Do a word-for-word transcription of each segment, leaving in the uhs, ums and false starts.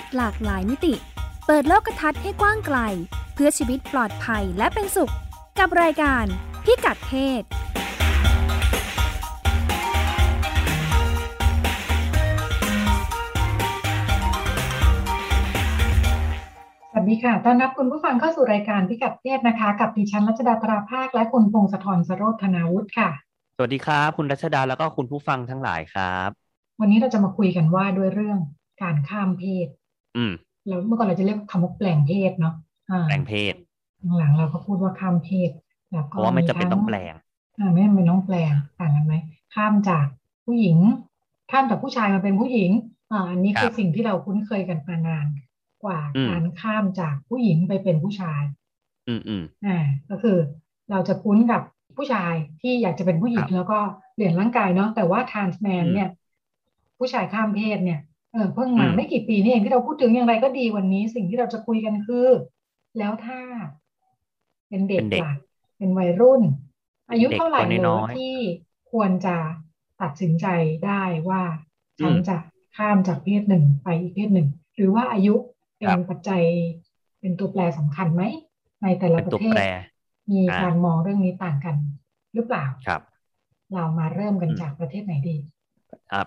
ศหลากหลายมิติเปิดโลกทัศน์ให้กว้างไกลเพื่อชีวิตปลอดภัยและเป็นสุขกับรายการพิกัดเพศสวัสดีค่ะต้อนรับคุณผู้ฟังเข้าสู่รายการพิกัดเพศนะคะกับดิฉันรัชดาตราภาคและคุณพงศธร สโรธนาวุฒิค่ะสวัสดีครับคุณรัชดาแล้วก็คุณผู้ฟังทั้งหลายครับวันนี้เราจะมาคุยกันว่าด้วยเรื่องการข้ามเพศอืมแล้วเมื่อก่อนเราจะเรียกคำว่าแปลงเพศเนาะแปลงเพศหลังเราก็พูดว่าข้ามเพศแบบเพราะว่าไม่จำเป็นต้องแปลงอ่าไม่จำเป็นต้องแปลงต่างกันไหมข้ามจากผู้หญิงข้ามจากผู้ชายมาเป็นผู้หญิงอ่าอันนี้คือสิ่งที่เราคุ้นเคยกันมานานกว่าการข้ามจากผู้หญิงไปเป็นผู้ชายอืมอืมอ่าก็คือเราจะคุ้นกับผู้ชายที่อยากจะเป็นผู้หญิงแล้วก็เปลี่ยนร่างกายเนาะแต่ว่าทรานส์แมนเนี่ยผู้ชายข้ามเพศเนี่ยเออเพิ่งมาไม่กี่ปีนี่เองที่เราพูดถึงอย่างไรก็ดีวันนี้สิ่งที่เราจะคุยกันคือแล้วถ้าเป็นเด็กล่ะเป็นวัยรุ่นอายุเท่าไหร่แล้วที่ควรจะตัดสินใจได้ว่าฉันจะข้ามจากเพศหนึ่งไปอีกเพศหนึ่งหรือว่าอายุเป็นปัจจัยเป็นตัวแปรสำคัญไหมในแต่ละประเทศมีการมองเรื่องนี้ต่างกันหรือเปล่าครับเรามาเริ่มกันจากประเทศไหนดีอ่า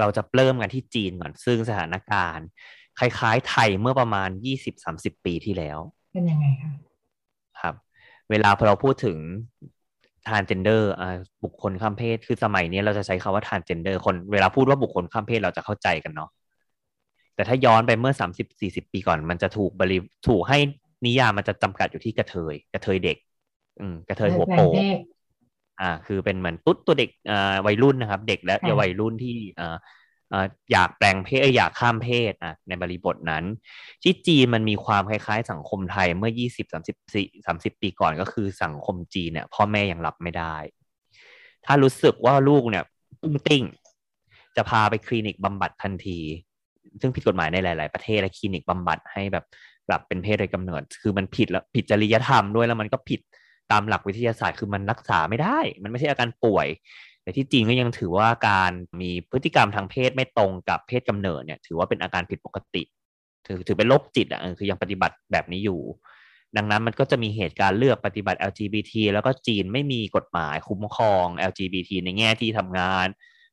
เราจะเริ่มกันที่จีนก่อนซึ่งสถานการณ์คล้ายๆไทยเมื่อประมาณ ยี่สิบถึงสามสิบ ปีที่แล้วเป็นยังไงคะครับเวลาเราพูดถึง transgender อ่าบุคคลข้ามเพศคือสมัยนี้เราจะใช้คำว่า transgender คนเวลาพูดว่าบุคคลข้ามเพศเราจะเข้าใจกันเนาะแต่ถ้าย้อนไปเมื่อ สามสิบถึงสี่สิบ ปีก่อนมันจะถูกบริถูกให้นิยามมันจะจำกัดอยู่ที่กระเทยกระเทยเด็กอืมกระเทยหัวโปอ่าคือเป็นเหมือนตุ๊ดตัวเด็กอ่าวัยรุ่นนะครับเด็กและเยาว์วัยรุ่นที่อ่าอ่าอยากแปลงเพศอยากข้ามเพศอ่ะในบริบทนั้นที่จีนมันมีความคล้ายๆสังคมไทยเมื่อยี่สิบถึงสามสิบ ปีก่อนก็คือสังคมจีนเนี่ยพ่อแม่ยังรับไม่ได้ถ้ารู้สึกว่าลูกเนี่ยตุ้งติ้งจะพาไปคลินิกบำบัดทันทีซึ่งผิดกฎหมายในหลายๆประเทศและคลินิกบำบัดให้แบบกลับเป็นเพศโดยกำเนิดคือมันผิดแล้วผิดจริยธรรมด้วยแล้วมันก็ผิดตามหลักวิทยาศาสตร์คือมันรักษาไม่ได้มันไม่ใช่อาการป่วยแต่ที่จริงก็ยังถือว่าการมีพฤติกรรมทางเพศไม่ตรงกับเพศกำเนิดเนี่ยถือว่าเป็นอาการผิดปกติถือถือเป็นโรคจิตอ่ะคือยังปฏิบัติแบบนี้อยู่ดังนั้นมันก็จะมีเหตุการณ์เลือกปฏิบัติ แอล จี บี ที แล้วก็จีนไม่มีกฎหมายคุ้มครอง แอล จี บี ที ในแง่ที่ทำงาน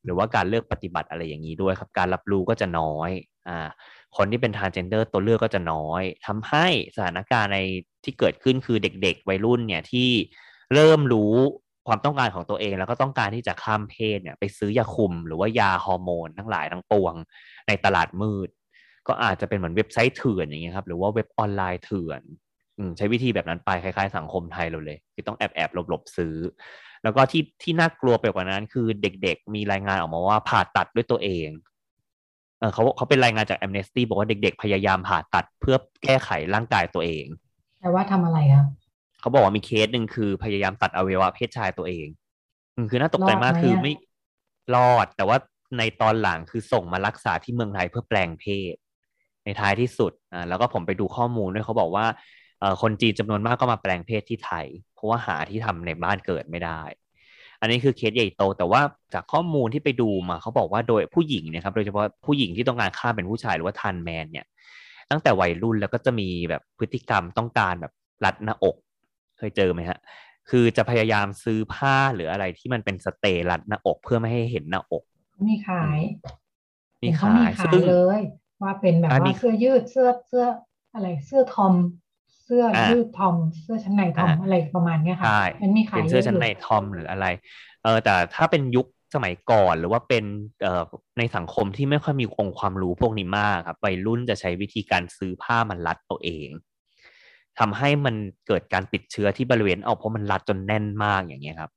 หรือว่าการเลือกปฏิบัติอะไรอย่างนี้ด้วยครับการรับรู้ก็จะน้อยอ่าคนที่เป็น transgender ตัวเลือกก็จะน้อยทำให้สถานการณ์ในที่เกิดขึ้นคือเด็กๆวัยรุ่นเนี่ยที่เริ่มรู้ความต้องการของตัวเองแล้วก็ต้องการที่จะข้ามเพศเนี่ยไปซื้อยาคุมหรือว่ายาฮอร์โมนทั้งหลายทั้งปวงในตลาดมืดก็อาจจะเป็นเหมือนเว็บไซต์เถื่อนอย่างเงี้ยครับหรือว่าเว็บออนไลน์เถื่อนใช้วิธีแบบนั้นไปคล้ายๆสังคมไทยเราเลยคือต้องแอบๆหลบๆซื้อแล้วก็ที่ที่น่ากลัวไปกว่านั้นคือเด็กๆมีรายงานออกมาว่าผ่าตัดด้วยตัวเองเออเขาเขาเป็นรายงานจาก Amnesty บอกว่าเด็กๆพยายามผ่าตัดเพื่อแก้ไขร่างกายตัวเองแต่ว่าทำอะไรคะเขาบอกว่ามีเคสหนึ่งคือพยายามตัดอวัยวะเพศชายตัวเองคือน่าตกใจมากคือไม่รอดแต่ว่าในตอนหลังคือส่งมารักษาที่เมืองไทยเพื่อแปลงเพศในท้ายที่สุดอ่าแล้วก็ผมไปดูข้อมูลด้วยเขาบอกว่าเอ่อคนจีนจำนวนมากก็มาแปลงเพศที่ไทยเพราะว่าหาที่ทำในบ้านเกิดไม่ได้อันนี้คือเคสใหญ่โตแต่ว่าจากข้อมูลที่ไปดูมาเขาบอกว่าโดยผู้หญิงนะครับโดยเฉพาะผู้หญิงที่ต้องการข้ามเป็นผู้ชายหรือว่าทรานส์แมนเนี่ยตั้งแต่วัยรุ่นแล้วก็จะมีแบบพฤติกรรมต้องการแบบรัดหน้าอกเคยเจอไหมฮะคือจะพยายามซื้อผ้าหรืออะไรที่มันเป็นสเตย์รัดหน้าอกเพื่อไม่ให้เห็นหน้าอกมีขายมีขายเลยว่าเป็นแบบว่าเสื้อยืดเสื้อเสื้ออะไรเสื้อทอมเสื้อยืดทอมเสื้อชั้นในทอม อ, อะไรประมาณนี้ค่ะมันมีขายเป็นเสื้อชั้นในทอมหรืออะไรเออแต่ถ้าเป็นยุคสมัยก่อนหรือว่าเป็นเอ่อในสังคมที่ไม่ค่อยมีองค์ความรู้พวกนี้มากครับวัยรุ่นจะใช้วิธีการซื้อผ้ามันรัดตัวเองทำให้มันเกิดการติดเชื้อที่บริเวณเอาเพราะมันรัดจนแน่นมากอย่างเงี้ยครับ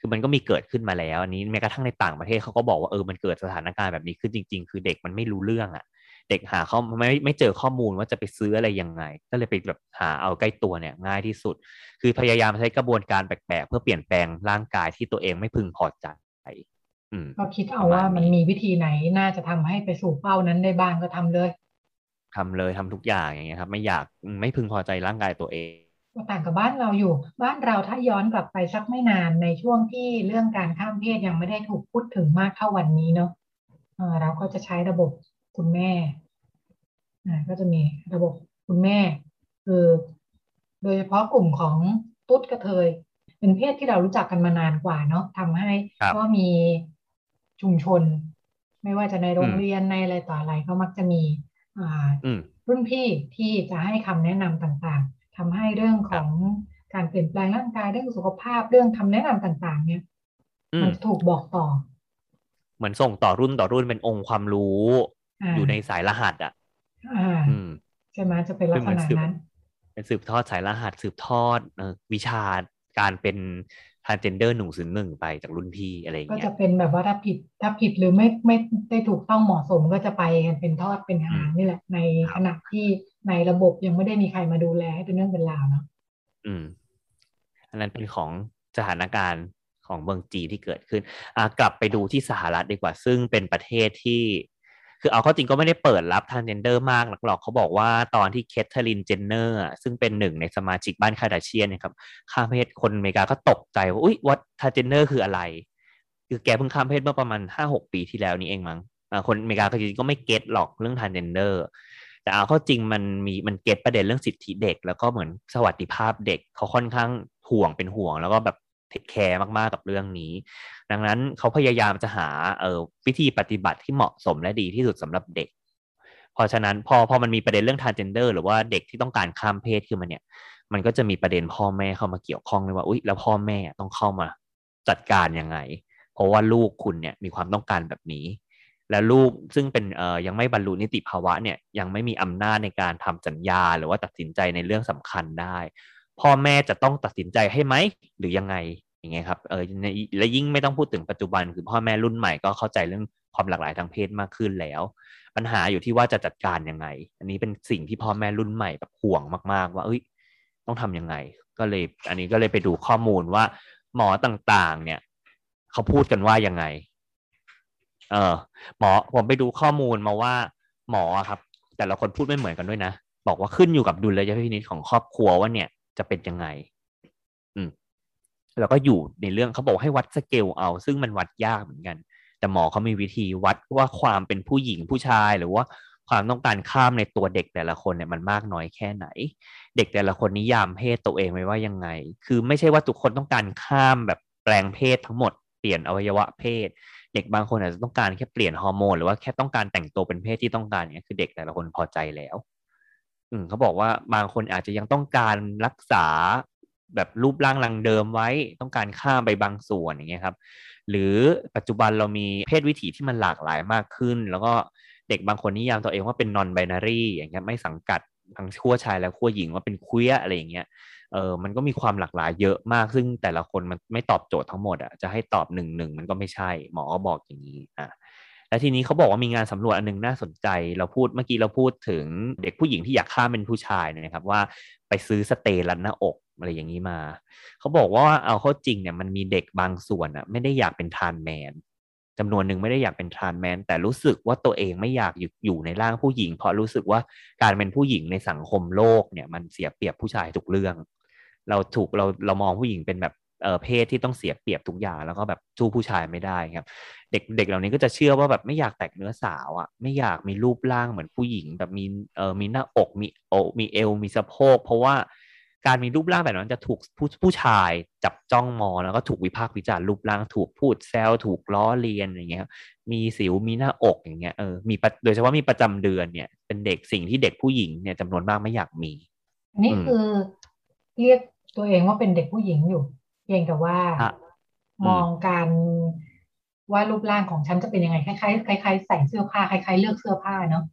คือมันก็มีเกิดขึ้นมาแล้วอันนี้แม้กระทั่งในต่างประเทศเขาก็บอกว่าเออมันเกิดสถานการณ์แบบนี้ขึ้นจริงๆคือเด็กมันไม่รู้เรื่องอ่ะเด็กหาเขาไม่ไม่เจอข้อมูลว่าจะไปซื้ออะไรยังไงก็เลยไปแบบหาเอาใกล้ตัวเนี่ยง่ายที่สุดคือพยายามใช้กระบวนการแปลกๆเพื่อเปลี่ยนแปลงร่างกายที่ตัวเองไม่พึงพอใจก็คิดเอาว่ามันมีวิธีไหนน่าจะทำให้ไปสู่เป้านั้นได้บ้างก็ทำเลยทำเลยทำทุกอย่างอย่างเงี้ยครับไม่อยากไม่พึงพอใจร่างกายตัวเองต่างกับบ้านเราอยู่บ้านเราถ้าย้อนกลับไปสักไม่นานในช่วงที่เรื่องการข้ามเพศยังไม่ได้ถูกพูดถึงมากเท่าวันนี้เนาะเราก็จะใช้ระบบคุณแม่ ก็จะมีระบบคุณแม่คือโดยเฉพาะกลุ่มของตุ๊ดกระเทยเป็นเพศที่เรารู้จักกันมานานกว่าเนาะทำให้ก็มีชุมชนไม่ว่าจะในโรงเรียนในอะไรต่ออะไรก็มักจะมีรุ่นพี่ที่จะให้คำแนะนำต่างๆทำให้เรื่องของการเปลี่ยนแปลงร่างกายเรื่องสุขภาพเรื่องคำแนะนำต่างๆเนี่ยมันถูกบอกต่อเหมือนส่งต่อรุ่นต่อรุ่นเป็นองค์ความรู้อยู่ในสายรหัสอ่ะใช่ไหมจะเป็นลักษณะนั้นเป็นสืบทอดสายรหัสสืบทอดวิชาการเป็นทางเจนเดอร์หนึ่งศูนย์หนึ่งไปจากรุ่นพี่อะไรอย่างเงี้ยก็จะเป็นแบบว่าถ้าผิดถ้าผิดหรือไม่ไม่ได้ถูกต้องเหมาะสมก็จะไปกันเป็นทอดเป็นหางนี่แหละในขณะที่ในระบบยังไม่ได้มีใครมาดูแลให้เป็นเรื่องเป็นราวเนาะอืมอันนั้นเป็นของสถานการณ์ของเมืองจีนที่เกิดขึ้นอ่ากลับไปดูที่สหรัฐดีกว่าซึ่งเป็นประเทศที่คือเอาเข้าจริงก็ไม่ได้เปิดรับทางเจนเดอร์มากหรอกเขาบอกว่าตอนที่แคทเธอรีนเจนเนอร์ซึ่งเป็นหนึ่งในสมาชิกบ้านคาร์ดาเชียนนะครับข้ามเพศคนอเมริกาก็ตกใจว่าอุ๊ยวัดทางเจนเดอร์คืออะไรคือแกเพิ่งข้ามเพศเมื่อประมาณ ห้าหก ปีที่แล้วนี่เองมั้งคนอเมริกาก็จริงก็ไม่เก็ตหรอกเรื่องทางเจนเดอร์แต่เอาเข้าจริงมันมีมันเก็ตประเด็นเรื่องสิทธิเด็กแล้วก็เหมือนสวัสดิภาพเด็กเขาค่อนข้างห่วงเป็นห่วงแล้วก็แบบเทคแคร์มากๆกับเรื่องนี้ดังนั้นเขาพยายามจะหาเอ่อวิธีปฏิบัติที่เหมาะสมและดีที่สุดสำหรับเด็กเพราะฉะนั้นพอพอมันมีประเด็นเรื่องทางเจนเดอร์หรือว่าเด็กที่ต้องการข้ามเพศขึ้นมาเนี่ยมันก็จะมีประเด็นพ่อแม่เข้ามาเกี่ยวข้องเลยว่าอุ๊ยแล้วพ่อแม่ต้องเข้ามาจัดการยังไงเพราะว่าลูกคุณเนี่ยมีความต้องการแบบนี้และลูกซึ่งเป็นเอ่อยังไม่บรรลุนิติภาวะเนี่ยยังไม่มีอำนาจในการทำสัญญาหรือว่าตัดสินใจในเรื่องสำคัญได้พ่อแม่จะต้องตัดสินใจให้ไหมหรือยังไงอย่างเงี้ยครับเออและยิ่งไม่ต้องพูดถึงปัจจุบันคือพ่อแม่รุ่นใหม่ก็เข้าใจเรื่องความหลากหลายทางเพศมากขึ้นแล้วปัญหาอยู่ที่ว่าจะจัดการยังไงอันนี้เป็นสิ่งที่พ่อแม่รุ่นใหม่แบบห่วงมากๆว่าเอ้ยต้องทำยังไงก็เลยอันนี้ก็เลยไปดูข้อมูลว่าหมอต่างๆเนี่ยเขาพูดกันว่ายังไงเออหมอผมไปดูข้อมูลมาว่าหมอครับแต่ละคนพูดไม่เหมือนกันด้วยนะบอกว่าขึ้นอยู่กับดุลยพินิจของครอบครัวว่าเนี่ยจะเป็นยังไงอืมแล้วก็อยู่ในเรื่องเขาบอกให้วัดสเกลเอาซึ่งมันวัดยากเหมือนกันแต่หมอเขามีวิธีวัดว่าความเป็นผู้หญิงผู้ชายหรือว่าความต้องการข้ามในตัวเด็กแต่ละคนเนี่ยมันมากน้อยแค่ไหนเด็กแต่ละคนนิยามเพศตัวเองไว้ว่ายังไงคือไม่ใช่ว่าทุกคนต้องการข้ามแบบแปลงเพศทั้งหมดเปลี่ยนอวัยวะเพศเด็กบางคนอาจจะต้องการแค่เปลี่ยนฮอร์โมนหรือว่าแค่ต้องการแต่งตัวเป็นเพศที่ต้องการเนี่ยคือเด็กแต่ละคนพอใจแล้วอืมเขาบอกว่าบางคนอาจจะยังต้องการรักษาแบบรูปร่างรังเดิมไว้ต้องการข้ามไปบางส่วนอย่างเงี้ยครับหรือปัจจุบันเรามีเพศวิถีที่มันหลากหลายมากขึ้นแล้วก็เด็กบางคนนิยามตัวเองว่าเป็น non binary อย่างเงี้ยไม่สังกัดทั้งขั้วชายและขั้วหญิงว่าเป็นเควียร์อะไรอย่างเงี้ยเออมันก็มีความหลากหลายเยอะมากซึ่งแต่ละคนมันไม่ตอบโจทย์ทั้งหมดอ่ะจะให้ตอบหนึ่งหนึ่งมันก็ไม่ใช่หมอก็บอกอย่างนี้อ่ะและทีนี้เขาบอกว่ามีงานสำรวจอันนึงน่าสนใจเราพูดเมื่อกี้เราพูดถึงเด็กผู้หญิงที่อยากข้ามเป็นผู้ชายนะครับว่าไปซื้อสเตย์รัดหน้าอกอะไรอย่างนี้มาเขาบอกว่าเอาเข้าจริงเนี่ยมันมีเด็กบางส่วนอ่ะไม่ได้อยากเป็นทรานส์แมนจำนวนหนึ่งไม่ได้อยากเป็นทรานส์แมนแต่รู้สึกว่าตัวเองไม่อยากอยู่ในร่างผู้หญิงเพราะรู้สึกว่าการเป็นผู้หญิงในสังคมโลกเนี่ยมันเสียเปรียบผู้ชายทุกเรื่องเราถูกเราเรามองผู้หญิงเป็นแบบเอ่อเพศที่ต้องเสียเปรียบทุกอย่างแล้วก็แบบสู้ผู้ชายไม่ได้ครับเด็กเด็กเหล่านี้ก็จะเชื่อว่าแบบไม่อยากแตกเนื้อสาวอ่ะไม่อยากมีรูปร่างเหมือนผู้หญิงแบบมีเอ่อมีหน้าอกมีโอมีเอวมีสะโพกเพราะว่าการมีรูปร่างแบบนั้นจะถูกผู้ผู้ชายจับจ้องมองแล้วก็ถูกวิพากษ์วิจารณ์รูปร่างถูกพูดแซวถูกล้อเลียนอย่างเงี้ยมีสิวมีหน้าอกอย่างเงี้ยเออมีโดยเฉพาะมีประจำเดือนเนี่ยเป็นเด็กสิ่งที่เด็กผู้หญิงเนี่ยจำนวนมากไม่อยากมีอันนี้คือเรียกตัวเองว่าเป็นเด็กผู้หญิงอยู่เพียงแต่ว่ามองการว่ารูปร่างของฉันจะเป็นยังไงคล้ายๆคล้ายๆใส่เสื้อผ้าคล้ายๆเลือกเสื้อผ้าเนาะ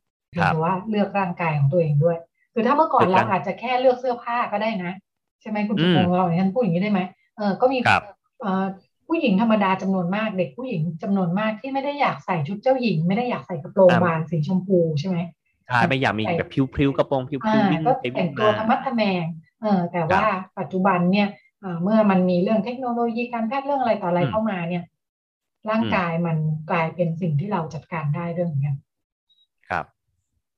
แต่ว่าเลือกร่างกายของตัวเองด้วยคือถ้าเมื่อก่อนเราอาจจะแค่เลือกเสื้อผ้าก็ได้นะใช่ไหมคุณผู้ชมเราฉันพูดอย่างนี้ได้ไหมเออก็มีผู้หญิงธรรมดาจำนวนมากเด็กผู้หญิงจำนวนมากที่ไม่ได้อยากใส่ชุดเจ้าหญิงไม่ได้อยากใส่กระโปรงบานสีชมพูใช่ไหมใช่ไม่อยากมีแบบพริ้วๆกระโปรงพริ้วๆวิ่งไปวิ่งมาแต่งตัวธรรมะทะแมงเออแต่ว่าปัจจุบันเนี่ยเมื่อมันมีเรื่องเทคโนโลยีการแพทย์เรื่องอะไรต่ออะไรเข้ามาเนี่ยร่างกายมันกลายเป็นสิ่งที่เราจัดการได้เรื่องนี้ครับ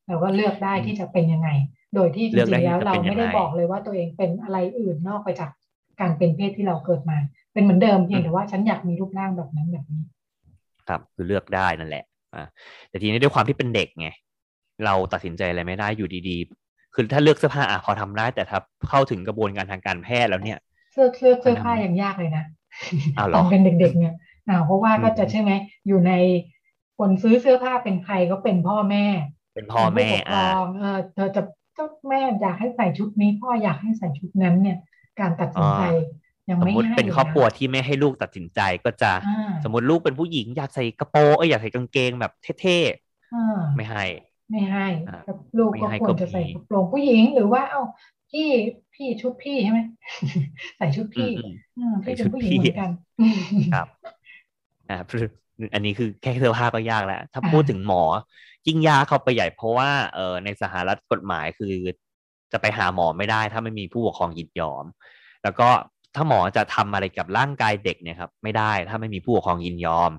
เราก็เลือกได้ที่จะเป็นยังไงโดยที่จริงๆแล้วเราไม่ได้บอกเลยว่าตัวเองเป็นอะไรอื่นนอกไปจากการเป็นเพศที่เราเกิดมาเป็นเหมือนเดิมเพียงแต่ว่าฉันอยากมีรูปร่างแบบนั้นแบบนี้ครับคือเลือกได้นั่นแหละอ่าแต่ทีนี้ด้วยความที่เป็นเด็กไง เราตัดสินใจอะไรไม่ได้อยู่ดีๆคือถ้าเลือกเสื้อผ้าอ่ะพอทำได้แต่ถ้าเข้าถึงกระบวนการทางการแพทย์แล้วเนี่ยเลือกเลือกเสื้อผ้าอย่างยากเลยนะตอนเป็นเด็กๆเนี่ยเพราะว่าก็จะใช่ไหมอยู่ในคนซื้อเสื้อผ้าเป็นใครก็เป็นพ่อแม่เป็นพ่อแม่อ่าเธอจะก็แม่อยากให้ใส่ชุดนี้พ่ออยากให้ใส่ชุดนั้นเนี่ยการตัดสินใจยังไม่ง่ายสมมติเป็นครอบครัวที่ไม่ให้ลูกตัดสินใจก็จะสมมติลูกเป็นผู้หญิงอยากใส่กระโปรงเอ้ยอยากใส่กางเกงแบบเท่ๆไม่ให้ไม่ให้ลูกก็ควรจะใส่กระโปรงผู้หญิงหรือว่าเอ้าพี่พี่ชุดพี่ใช่ไหมใส่ชุดพี่พี่เป็นผู้หญิงเหมือนกันครับอ่าอันนี้คือแค่เสื้อผ้าก็ยากแล้วถ้าพูดถึงหมอยิ่งยากเข้าไปใหญ่เพราะว่าเอ่อในสหรัฐกฎหมายคือจะไปหาหมอไม่ได้ถ้าไม่มีผู้ปกครองยินยอมแล้วก็ถ้าหมอจะทำอะไรกับร่างกายเด็กเนี่ยครับไม่ได้ถ้าไม่มีผู้ปกครองยินยอม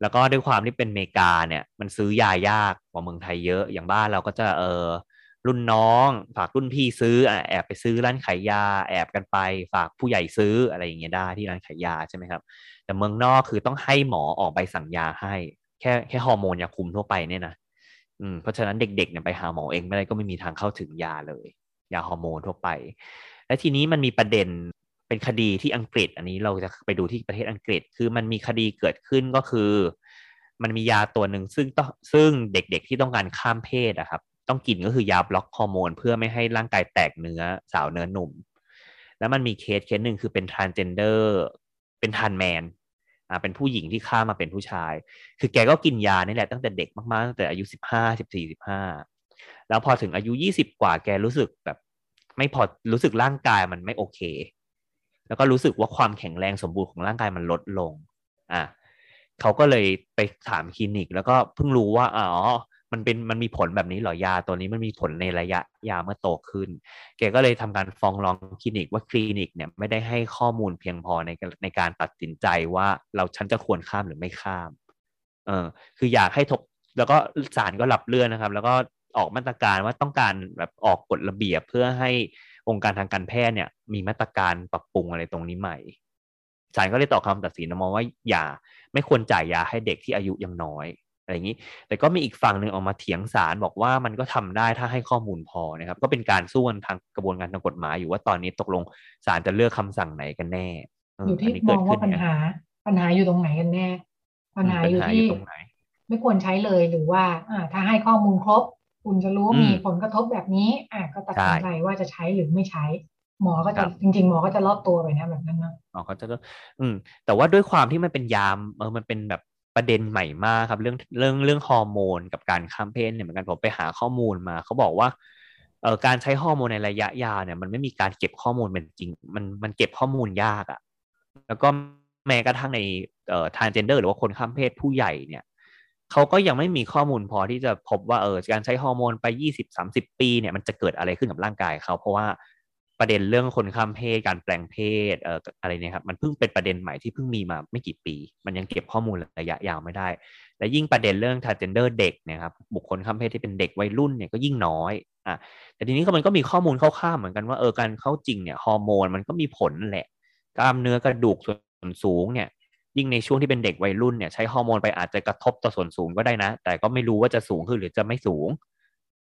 แล้วก็ด้วยความที่เป็นอเมริกาเนี่ยมันซื้อยายากกว่าเมืองไทยเยอะอย่างบ้านเราก็จะเออรุ่นน้องฝากรุ่นพี่ซื้อแอบไปซื้อร้านขายยาแอบกันไปฝากผู้ใหญ่ซื้ออะไรอย่างเงี้ยได้ที่ร้านขายยาใช่ไหมครับแต่เมืองนอกคือต้องให้หมอออกใบสั่งยาให้แค่แค่ฮอร์โมนยาคุมทั่วไปเนี่ยนะอืมเพราะฉะนั้นเด็กๆเนี่ยไปหาหมอเองไม่ได้ก็ไม่มีทางเข้าถึงยาเลยยาฮอร์โมนทั่วไปและทีนี้มันมีประเด็นเป็นคดีที่อังกฤษอันนี้เราจะไปดูที่ประเทศอังกฤษคือมันมีคดีเกิดขึ้นก็คือมันมียาตัวหนึ่งซึ่งต้องซึ่งเด็กๆที่ต้องการข้ามเพศอะครับต้องกินก็คือยาบล็อกฮอร์โมนเพื่อไม่ให้ร่างกายแตกเนื้อสาวเนื้อหนุ่มแล้วมันมีเคสเคสหนึ่งคือเป็น transgender เป็น trans man อ่าเป็นผู้หญิงที่ข้ามมาเป็นผู้ชายคือแกก็กินยานี่แหละตั้งแต่เด็กมากๆตั้งแต่อายุสิบห้า สิบสี่ สิบห้าแล้วพอถึงอายุยี่สิบกว่าแกรู้สึกแบบไม่พอรู้สึกร่างกายมันไม่โอเคแล้วก็รู้สึกว่าความแข็งแรงสมบูรณ์ของร่างกายมันลดลงอ่ะเขาก็เลยไปถามคลินิกแล้วก็เพิ่งรู้ว่าอ๋อมันเป็นมันมีผลแบบนี้เหรอยาตัวนี้มันมีผลในระยะยาเมื่อโตขึ้นแกก็เลยทำการฟ้องร้องคลินิกว่าคลินิกเนี่ยไม่ได้ให้ข้อมูลเพียงพอในในการตัดสินใจว่าเราฉันจะควรข้ามหรือไม่ข้ามเออคืออยากให้ทบแล้วก็ศาลก็รับเรื่องนะครับแล้วก็ออกมาตรการว่าต้องการแบบออกกฎระเบียบเพื่อให้องค์การทางการแพทย์เนี่ยมีมาตรการปรับปรุงอะไรตรงนี้ใหม่ศาลก็เลยตอบคำตัดสินมองว่าอย่าไม่ควรจ่ายยาให้เด็กที่อายุยังน้อยอะไรอย่างนี้แต่ก็มีอีกฝั่งหนึ่งออกมาเถียงศาลบอกว่ามันก็ทำได้ถ้าให้ข้อมูลพอนะครับก็เป็นการสู้กันทางกระบวนการทางกฎหมายอยู่ว่าตอนนี้ตกลงศาลจะเลือกคำสั่งไหนกันแน่อยู่ที่มองว่าปัญหาปัญหาอยู่ตรงไหนกันแน่ปัญหาอยู่ที่ไม่ควรใช้เลยหรือว่าถ้าให้ข้อมูลครบคุณจะรู้ว่ามีผลกระทบแบบนี้อ่ะก็ตัดสินใจว่าจะใช้หรือไม่ใช้หมอก็จะจริงๆหมอก็จะรอบตัวไปนะแบบนั้นนะหมอก็จะอืมแต่ว่าด้วยความที่มันเป็นยามเออมันเป็นแบบประเด็นใหม่มากครับเรื่องเรื่องเรื่องฮอร์โมนกับการข้ามเพศเนี่ยเหมือนกันผมไปหาข้อมูลมาเขาบอกว่าเอ่อการใช้ฮอร์โมนในระยะยาวเนี่ยมันไม่มีการเก็บข้อมูลเป็นจริงมันมันเก็บข้อมูลยากอ่ะแล้วก็แม้กระทั่งในเอ่อ transgender หรือว่าคนข้ามเพศผู้ใหญ่เนี่ยเขาก็ยังไม่มีข้อมูลพอที่จะพบว่าเออการใช้ฮอร์โมนไป ยี่สิบ สามสิบ ปีเนี่ยมันจะเกิดอะไรขึ้นกับร่างกายเขาเพราะว่าประเด็นเรื่องคนข้ามเพศการแปลงเพศเอ่ออะไรเนี่ยครับมันเพิ่งเป็นประเด็นใหม่ที่เพิ่งมีมาไม่กี่ปีมันยังเก็บข้อมูลระยะยาวไม่ได้และยิ่งประเด็นเรื่อง transgender เด็กนะครับบุคคลข้ามเพศที่เป็นเด็กวัยรุ่นเนี่ยก็ยิ่งน้อยอ่ะแต่ทีนี้ก็มันก็มีข้อมูลคร่าวๆเหมือนกันว่าเออการเข้าจริงเนี่ยฮอร์โมนมันก็มีผลแหละกล้ามเนื้อกระดูกส่วนสูงเนี่ยยิ่งในช่วงที่เป็นเด็กวัยรุ่นเนี่ยใช้ฮอร์โมนไปอาจจะกระทบต่อส่วนสูงก็ได้นะแต่ก็ไม่รู้ว่าจะสูงขึ้นหรือจะไม่สูง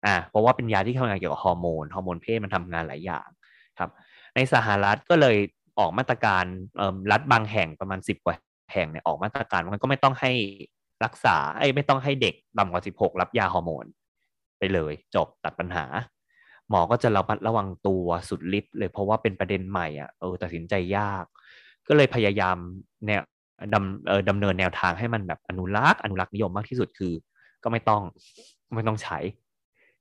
อ่ะเพราะว่าเป็นยาที่ทำงานเกี่ยวกับฮอร์โมนฮอร์โมนเพศมันทำงานหลายอย่างครับในสหรัฐก็เลยออกมาตรการรัฐบางแห่งประมาณสิบกว่าแห่งเนี่ยออกมาตรการมันก็ไม่ต้องให้รักษาไอ้ไม่ต้องให้เด็กต่ำกว่าสิบหกรับยาฮอร์โมนไปเลยจบตัดปัญหาหมอก็จะระมัดระวังตัวสุดฤทธิ์เลยเพราะว่าเป็นประเด็นใหม่อ่ะเออตัดสินใจยากก็เลยพยายามเนี่ยดำเอ่อดำเนินแนวทางให้มันแบบอนุรักษ์อนุรักษ์นิยมมากที่สุดคือก็ไม่ต้องไม่ต้องใช้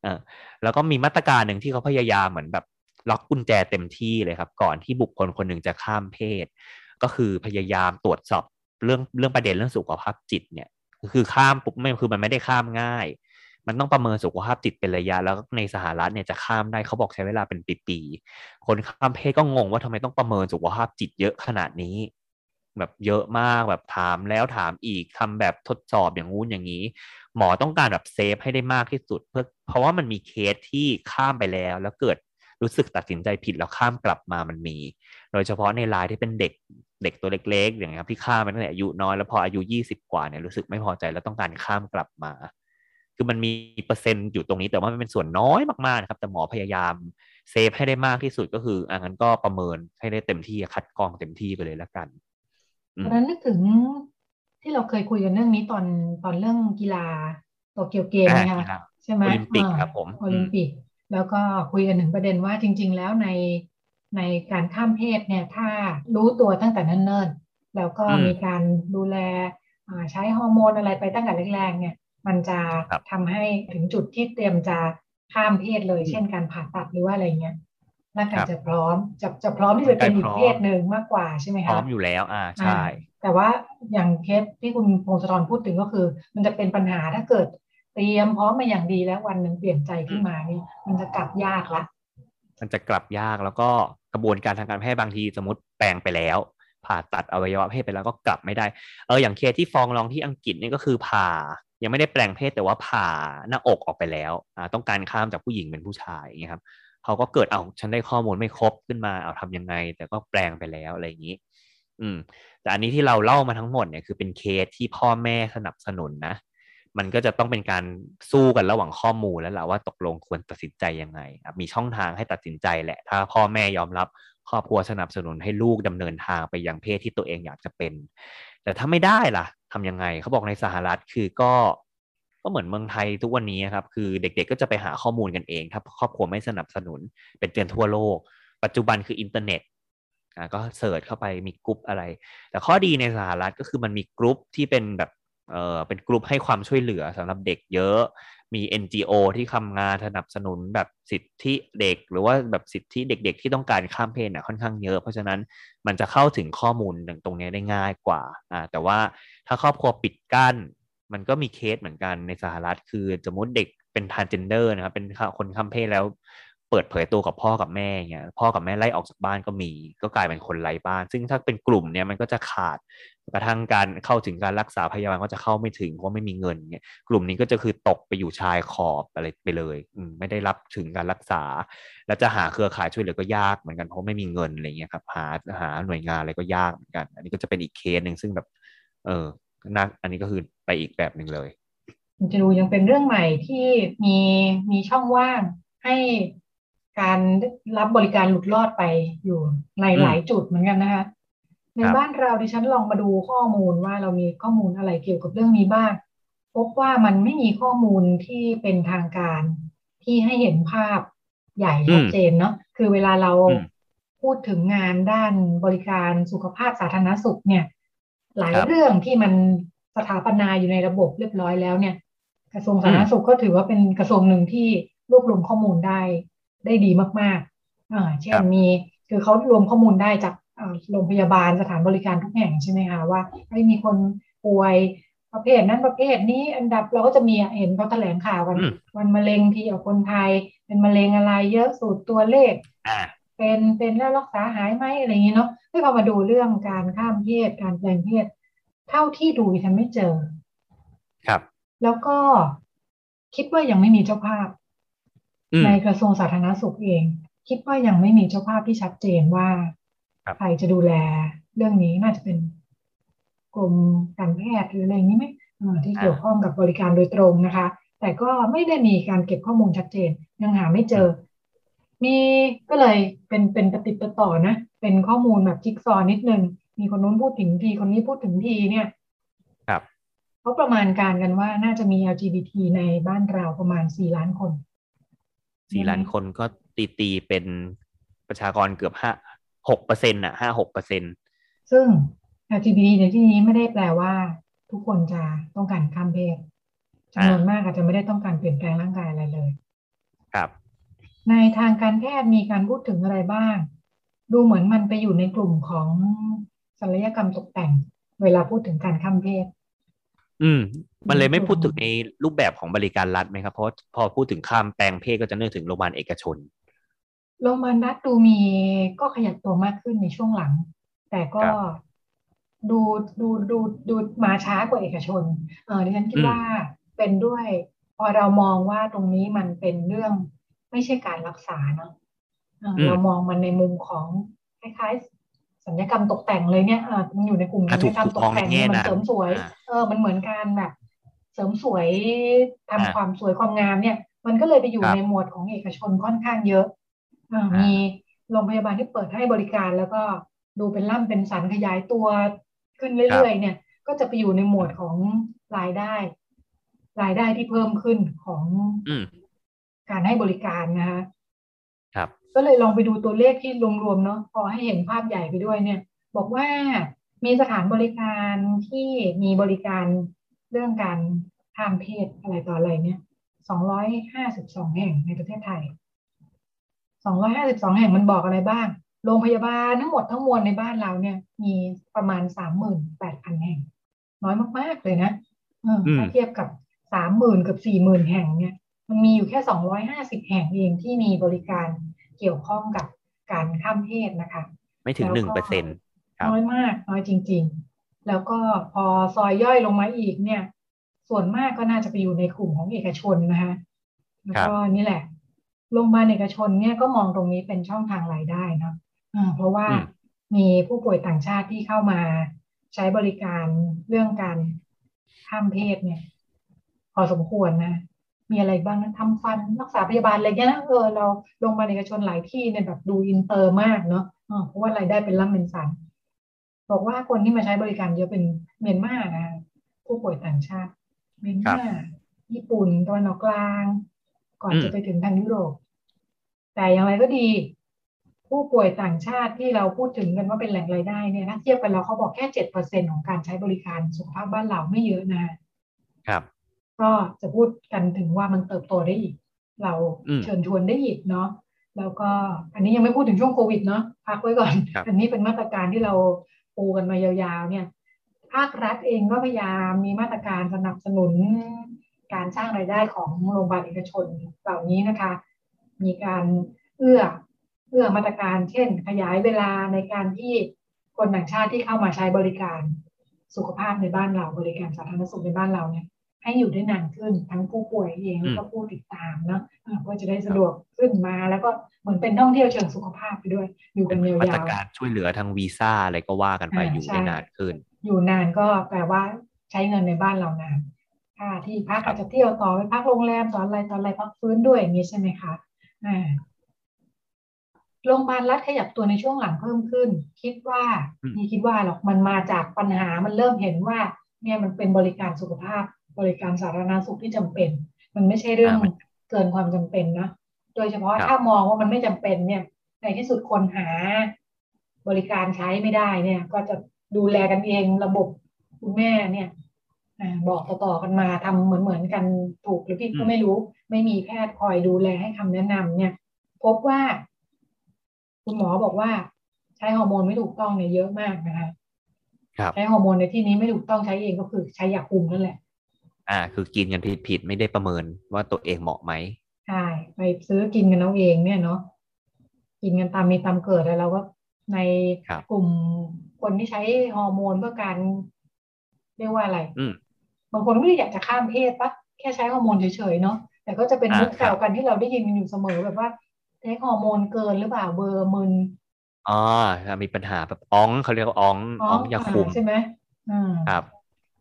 เออแล้วก็มีมาตรการหนึ่งที่เขาพยายามเหมือนแบบล็อกกุญแจเต็มที่เลยครับก่อนที่บุคคลคนหนึ่งจะข้ามเพศก็คือพยายามตรวจสอบเรื่องเรื่องประเด็นเรื่องสุขภาพจิตเนี่ยคือข้ามปุ๊บไม่คือมันไม่ได้ข้ามง่ายมันต้องประเมินสุขภาพจิตเป็นระยะแล้วในสหรัฐเนี่ยจะข้ามได้เขาบอกใช้เวลาเป็นปีๆคนข้ามเพศก็งงว่าทำไมต้องประเมินสุขภาพจิตเยอะขนาดนี้แบบเยอะมากแบบถามแล้วถามอีกทำแบบทดสอบอย่างงู้นอย่างนี้หมอต้องการแบบเซฟให้ได้มากที่สุดเพื่อเพราะว่ามันมีเคสที่ข้ามไปแล้วแล้วเกิดรู้สึกตัดสินใจผิดแล้วข้ามกลับมามันมีโดยเฉพาะในรายที่เป็นเด็กเด็กตัวเล็กๆอย่างเงี้ยครับที่ข้ามไปตั้งแต่อายุน้อยแล้วพออายุยี่สิบกว่าเนี่ยรู้สึกไม่พอใจแล้วต้องการข้ามกลับมา คือมันมีเปอร์เซ็นต์อยู่ตรงนี้แต่ว่ามันเป็นส่วนน้อยมากๆนะครับแต่หมอพยายามเซฟให้ได้มากที่สุดก็คืออ่ะงั้นก็ประเมินให้ได้เต็มที่คัดกรองเต็มที่ไปเลยละกันเพราะนั้นนึกถึงที่เราเคยคุยกันเรื่องนี้ตอนตอนเรื่องกีฬาโตเกียวเกมนะคะใช่ไหมโอลิมปิกครับผมโอลิมปิกแล้วก็คุยกันถึงประเด็นว่าจริงๆแล้วในในการข้ามเพศเนี่ยถ้ารู้ตัวตั้งแต่เนิ่นๆแล้วก็มีการดูแลใช้ฮอร์โมนอะไรไปตั้งแต่แรกๆเนี่ยมันจะทำให้ถึงจุดที่เตรียมจะข้ามเพศเลยเช่นการผ่าตัดหรือว่าอะไรเงี้ยร่างกายจะพร้อมจะจะพร้อมที่จะเป็นอีกเพศหนึ่งมากกว่าใช่ไหมคะพร้อมอยู่แล้วอ่าใช่แต่ว่าอย่างเคสที่คุณพงศธรพูดถึงก็คือมันจะเป็นปัญหาถ้าเกิดเตรียมพร้อมมาอย่างดีแล้ววันหนึ่งเปลี่ยนใจขึ้นมานี่มันจะกลับยากละมันจะกลับยากแล้วก็กระบวนการทางการแพทย์บางทีสมมติแปลงไปแล้วผ่าตัดอวัยวะเพศไปแล้วก็กลับไม่ได้เอออย่างเคสที่ฟองรองที่อังกฤษนี่ก็คือผ่ายังไม่ได้แปลงเพศแต่ว่าผ่าหน้าอกออกไปแล้วอ่าต้องการข้ามจากผู้หญิงเป็นผู้ชายอย่างนี้ครับเขาก็เกิดเอาฉันได้ข้อมูลไม่ครบขึ้นมาเอาทำยังไงแต่ก็แปลงไปแล้วอะไรอย่างนี้อืมแต่อันนี้ที่เราเล่ามาทั้งหมดเนี่ยคือเป็นเคสที่พ่อแม่สนับสนุนนะมันก็จะต้องเป็นการสู้กันระหว่างข้อมูลแล้วแหละว่าตกลงควรตัดสินใจยังไงครับมีช่องทางให้ตัดสินใจแหละถ้าพ่อแม่ยอมรับครอบครัวสนับสนุนให้ลูกดำเนินทางไปยังเพศที่ตัวเองอยากจะเป็นแต่ถ้าไม่ได้ล่ะทำยังไงเขาบอกในสหรัฐคือก็ก็เหมือนเมืองไทยทุกวันนี้ครับคือเด็กๆ ก็จะไปหาข้อมูลกันเองถ้าครอบครัวไม่สนับสนุนเป็นเตือนทั่วโลกปัจจุบันคืออินเทอร์เน็ตอ่าก็เสิร์ชเข้าไปมีกลุ่มอะไรแต่ข้อดีในสหรัฐก็คือมันมีกลุ่มที่เป็นแบบเออเป็นกลุ่มให้ความช่วยเหลือสำหรับเด็กเยอะมี เอ็น จี โอ ที่ทำงานสนับสนุนแบบสิทธิเด็กหรือว่าแบบสิทธิเด็กๆที่ต้องการข้ามเพศน่ะค่อนข้างเยอะเพราะฉะนั้นมันจะเข้าถึงข้อมูลตรงนี้ได้ง่ายกว่าอ่าแต่ว่าถ้าครอบครัวปิดกั้นมันก็มีเคสเหมือนกันในสหรัฐคือสมมติเด็กเป็นทรานส์เจนเดอร์นะครับเป็นคนข้ามเพศแล้วเปิดเผยตัวกับพ่อกับแม่เงี้ยพ่อกับแม่ไล่ออกจากบ้านก็มีก็กลายเป็นคนไร้บ้านซึ่งถ้าเป็นกลุ่มเนี้ยมันก็จะขาดกระทั่งการเข้าถึงการรักษาพยาบาลก็จะเข้าไม่ถึงเพราะไม่มีเงินเงี้ยกลุ่มนี้ก็จะคือตกไปอยู่ชายขอบอะไรไปเลยไม่ได้รับถึงการรักษาแล้วจะหาเครือข่ายช่วยเหลือก็ยากเหมือนกันเพราะไม่มีเงินอะไรเงี้ยครับหาหาหน่วยงานอะไรก็ยากเหมือนกันอันนี้ก็จะเป็นอีกเคสนึงซึ่งแบบเออนักอันนี้ก็คือไปอีกแบบนึงเลยจะดูยังเป็นเรื่องใหม่ที่มีมีช่องว่างให้การรับบริการหลุดรอดไปอยู่ในหลายจุดเหมือนกันนะคะในบ้านเราดิฉันลองมาดูข้อมูลว่าเรามีข้อมูลอะไรเกี่ยวกับเรื่องนี้บ้างพบว่ามันไม่มีข้อมูลที่เป็นทางการที่ให้เห็นภาพใหญ่ชัดเจนเนาะคือเวลาเราพูดถึงงานด้านบริการสุขภาพสาธารณสุขเนี่ยหลายเรื่องที่มันสถาปนาอยู่ในระบบเรียบร้อยแล้วเนี่ยกระทรวงสาธารณสุขก็ถือว่าเป็นกระทรวงหนึ่งที่รวบรวมข้อมูลได้ได้ดีมากๆอ่าเช่นมีคือเขารวมข้อมูลได้จากโรงพยาบาลสถานบริการทุกแห่งใช่ไหมคะว่าไม่มีคนป่วยประเภทนั้นประเภทนี้อันดับเราก็จะมีเห็นเขาแถลงข่าววันวันมะเร็งที่เอาคนไทยเป็นมะเร็งอะไรเยอะสุดตัวเลขเป็นเป็นแล้วรักษาหายไหมอะไรอย่างนี้เนาะไม่พอมาดูเรื่องการข้ามเพศการแปลงเพศเท่าที่ดูฉันไม่เจอครับแล้วก็คิดว่ายังไม่มีเจ้าภาพในกระทรวงสาธารณสุขเองคิดว่ายังไม่มีเจ้าภาพที่ชัดเจนว่าใครจะดูแลเรื่องนี้น่าจะเป็นกรมการแพทย์หรืออะไรนี้ไหมที่เกี่ยวข้องกับบริการโดยตรงนะคะแต่ก็ไม่ได้มีการเก็บข้อมูลชัดเจนยังหาไม่เจอมีก็เลยเป็นเป็นปฏิปต่อนะเป็นข้อมูลแบบจิ๊กซอว์นิดนึงมีคนนู้นพูดถึงทีคนนี้พูดถึงทีเนี่ยครับเขาประมาณการกันว่าน่าจะมี แอล จี บี ที ในบ้านเราประมาณสี่ล้านคนสี่ล้านคนก็ตีตีเป็นประชากรเกือบห้า หกเปอร์เซ็นต์ น่ะ ห้าถึงหกเปอร์เซ็นต์ ซึ่ง แอล จี บี ที ในที่นี้ไม่ได้แปลว่าทุกคนจะต้องการข้ามเพศจำนวนมากอาจจะไม่ได้ต้องการเปลี่ยนแปลงร่างกายอะไรเลยครับในทางการแพทย์มีการพูดถึงอะไรบ้างดูเหมือนมันไปอยู่ในกลุ่มของศัลยกรรมตกแต่งเวลาพูดถึงการข้ามเพศอืมมันเลยไม่พูดถึงในรูปแบบของบริการรัฐไหมครับเพราะพอพูดถึงข้ามแปลงเพศก็จะนึกถึงโรงพยาบาลเอกชนโรงพยาบาลรัฐดูมีก็ขยับตัวมากขึ้นในช่วงหลังแต่ก็ดูดูดูดูมาช้ากว่าเอกชนเออดิฉันคิดว่าเป็นด้วยพอเรามองว่าตรงนี้มันเป็นเรื่องไม่ใช่การรักษาเนาะเรามองมันในมุมของคล้ายๆสัญญกรรมตกแต่งเลยเนี่ยมันอยู่ในกลุ่มสัญญกรรมตกแต่งมันเสริมสวยเออมันเหมือนการแบบ เสริมสวยทำความสวยความงามเนี่ยมันก็เลยไปอยู่ในหมวดของเอกชนค่อนข้างเยอะมีโรงพยาบาลที่เปิดให้บริการแล้วก็ดูเป็นล่ำเป็นสันขยายตัวขึ้นเรื่อยๆเนี่ยก็จะไปอยู่ในหมวดของรายได้รายได้ที่เพิ่มขึ้นของการให้บริการนะคะครับก็เลยลองไปดูตัวเลขที่รวมๆเนาะพอให้เห็นภาพใหญ่ไปด้วยเนี่ยบอกว่ามีสถานบริการที่มีบริการเรื่องการทางเพศอะไรต่ออะไรเนี่ยสองร้อยห้าสิบสองแห่งในประเทศไทยสองร้อยห้าสิบสองแห่งมันบอกอะไรบ้างโรงพยาบาลทั้งหมดทั้งมวลในบ้านเราเนี่ยมีประมาณ สามหมื่นแปดพัน แห่งน้อยมากๆเลยนะถ้าเทียบกับ สามหมื่น กับ สี่หมื่น แห่งเนี่ยมันมีอยู่แค่สองร้อยห้าสิบแห่งเองที่มีบริการเกี่ยวข้องกับการข้ามเพศนะคะไม่ถึง หนึ่งเปอร์เซ็นต์ ครับน้อยมากน้อยจริงๆแล้วก็พอซอยย่อยลงมาอีกเนี่ยส่วนมากก็น่าจะไปอยู่ในกลุ่มของเอกชนนะคะแล้วก็นี่แหละโรงพยาบาลเอกชนเนี่ยก็มองตรงนี้เป็นช่องทางรายได้นะเพราะว่ามีผู้ป่วยต่างชาติที่เข้ามาใช้บริการเรื่องการข้ามเพศเนี่ยพอสมควรนะมีอะไรบ้างนะทำฟันรักษาพยาบาลอะไรเงี้ยนะเออเราโรงพยาบาลเอกชนหลายที่เนี่ยแบบดูอินเตอร์มากเนาะเพราะว่ารายได้เป็นล่ำเป็นสันบอกว่าคนที่มาใช้บริการเยอะเป็นเมียนมานะผู้ป่วยต่างชาติเมียนมาญี่ปุ่นตะวันออกกลางก่อนจะไปถึงทางยุโรปแต่อย่างไรก็ดีผู้ป่วยต่างชาติที่เราพูดถึงกันว่าเป็นแหล่งรายได้เนี่ยถ้าเทียบกันแล้วเขาบอกแค่ เจ็ดเปอร์เซ็นต์ ของการใช้บริการสุขภาพบ้านเราไม่เยอะนะครับก็จะพูดกันถึงว่ามันเติบโตได้อีกเราเชิญชวนได้อีกเนาะแล้วก็อันนี้ยังไม่พูดถึงช่วงโควิดเนาะพักไว้ก่อนอันนี้เป็นมาตรการที่เราปูกันมายาวๆเนี่ยภาครัฐเองก็พยายามมีมาตรการสนับสนุนการสร้างรายได้ของโรงพยาบาลเอกชนเหล่านี้นะคะมีการเอื้อเอื้อมาตรการเช่นขยายเวลาในการที่คนต่างชาติที่เข้ามาใช้บริการสุขภาพในบ้านเราบริการสาธารณสุขในบ้านเราเนี่ยให้อยู่ได้นานขึ้นทั้งผู้ป่วยเองแล้วก็ผู้ติดตามเนาะก็จะได้สะดวกขึ้นมาแล้วก็เหมือนเป็นท่องเที่ยวเชิงสุขภาพไปด้วยอยู่กันยาวๆมาตรการช่วยเหลือทางวีซ่าอะไรก็ว่ากันไปอยู่ได้นานขึ้นอยู่นานก็แปลว่าใช้เงินในบ้านเรานานค่ะที่พักอาจจะเที่ยวต่อไปพักโรงแรมตอนอะไรตอนอะไรพักฟื้นด้วยอย่างนี้ใช่ไหมคะอ่าโรงพยาบาลรัฐขยับตัวในช่วงหลังเพิ่มขึ้นคิดว่ามีคิดว่าหรอกมันมาจากปัญหามันเริ่มเห็นว่าเนี่ยมันเป็นบริการสุขภาพบริการสาธารณสุขที่จำเป็นมันไม่ใช่เรื่องเกินความจำเป็นนะโดยเฉพาะถ้ามองว่ามันไม่จำเป็นเนี่ยในที่สุดคนหาบริการใช้ไม่ได้เนี่ยก็จะดูแลกันเองระบบคุณแม่เนี่ยบอกต่อๆกันมาทำเหมือนๆกันถูกหรือผิดก็ไม่รู้ไม่มีแพทย์คอยดูแลให้คำแนะนำเนี่ยพบว่าคุณหมอบอกว่าใช้ฮอร์โมนไม่ถูกต้องเนี่ยเยอะมากนะคะใช้ฮอร์โมนในที่นี้ไม่ถูกต้องใช้เองก็คือใช้ยาคุมนั่นแหละอ่าคือกินกันผิดๆไม่ได้ประเมินว่าตัวเองเหมาะไหมใช่ไปซื้อกินกันเอาเองเนี่ยเนาะกินกันตามมีตามเกิดแล้วเราก็ในกลุ่มคนที่ใช้ฮอร์โมนเพื่อการเรียกว่าอะไรบางคนไม่ได้อยากจะข้ามเพศปะแค่ใช้ฮอร์โมนเฉยๆเนาะแต่ก็จะเป็นมุกเก่ากันที่เราได้ยินกันอยู่เสมอแบบว่าใช้ฮอร์โมนเกินหรือเปล่าเบอร์มึนอ๋อมีปัญหาแบบอ้องเขาเรียกอ้องอ้องยาคุมใช่ไหมอ่าครับ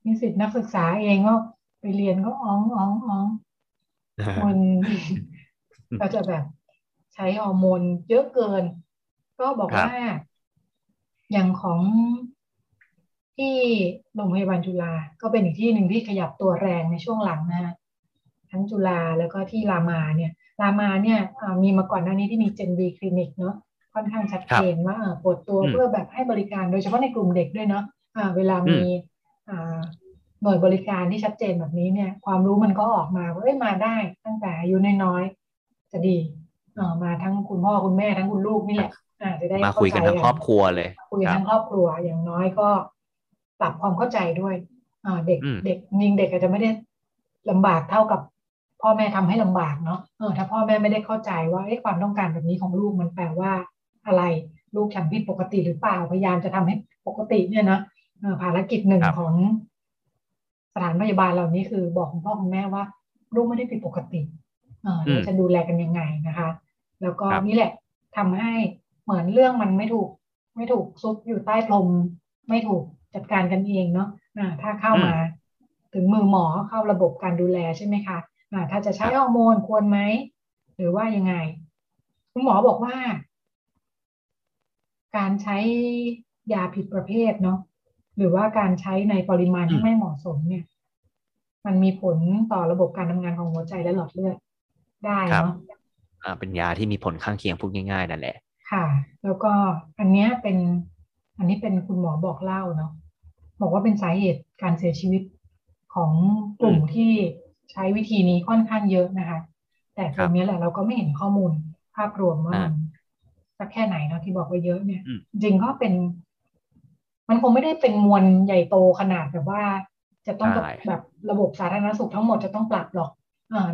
นิสิตนักศึกษาเองก็ไปเรียนก็อ้องอ้องอ้องมันก็จะแบบใช้ฮอร์โมนเยอะเกินก็บอกว่าอย่างของที่โรงพยาบาลจุฬาก็เป็นอีกที่หนึ่งที่ขยับตัวแรงในช่วงหลังนะฮะทั้งจุฬาแล้วก็ที่รามาเนี่ยรามาเนี่ยมีมาก่อนหน้านี้ที่มีเจนบีคลินิกเนาะค่อนข้างชัดเจนว่าเปิดตัวเพื่อแบบให้บริการโดยเฉพาะในกลุ่มเด็กด้วยเนาะเวลามีหน่วยบริการที่ชัดเจนแบบนี้เนี่ยความรู้มันก็ออกมาว่าเอ้ยมาได้ตั้งแต่อายุน้อยๆจะดีมาทั้งคุณพ่อคุณแม่ทั้งคุณลูกนี่แหละจะได้มาคุยกันทั้งครอบครัวเลยคุยกันทั้งครอบครัวอย่างน้อยก็ปรับความเข้าใจด้วยเด็กเด็กยิ่งเด็กอาจจะไม่ได้ลำบากเท่ากับพ่อแม่ทำให้ลำบากเนาะถ้าพ่อแม่ไม่ได้เข้าใจว่าไอ้ความต้องการแบบนี้ของลูกมันแปลว่าอะไรลูกฉันผิดปกติหรือเปล่าพยายามจะทำให้ปกติเนี่ยนะภารกิจหนึ่งของสถานพยาบาลเหล่านี้คือบอกคุณพ่อคุณแม่ว่าลูกไม่ได้ผิดปกติเราจะดูแลกันยังไงนะคะแล้วก็นี่แหละทำให้เหมือนเรื่องมันไม่ถูกไม่ถูกซุกอยู่ใต้พรมไม่ถูกจัดการกันเองเนาะถ้าเข้ามา ถึงมือหมอเข้าระบบการดูแลใช่ไหมคะถ้าจะใช้ฮอร์โมนควรไหมหรือว่ายังไงคุณหมอบอกว่าการใช้ยาผิดประเภทเนาะหรือว่าการใช้ในปริมาณที่ไม่เหมาะสมเนี่ยมันมีผลต่อระบบการทำงานของหัวใจและหลอดเลือดได้เนาะเป็นยาที่มีผลข้างเคียงพูดง่ายๆนั่นแหละค่ะแล้วก็อันเนี้ยเป็นอันนี้เป็นคุณหมอบอกเล่าเนาะบอกว่าเป็นสาเหตุการเสียชีวิตของกลุ่มที่ใช้วิธีนี้ค่อนข้างเยอะนะคะแต่ตรงนี้แหละเราก็ไม่เห็นข้อมูลภาพรวมว่ามันสักแค่ไหนเนาะที่บอกว่าเยอะเนี่ยจริงก็เป็นมันคงไม่ได้เป็นมวลใหญ่โตขนาดแบบว่าจะต้องแบบระบบสาธารณสุขทั้งหมดจะต้องปรับหรอก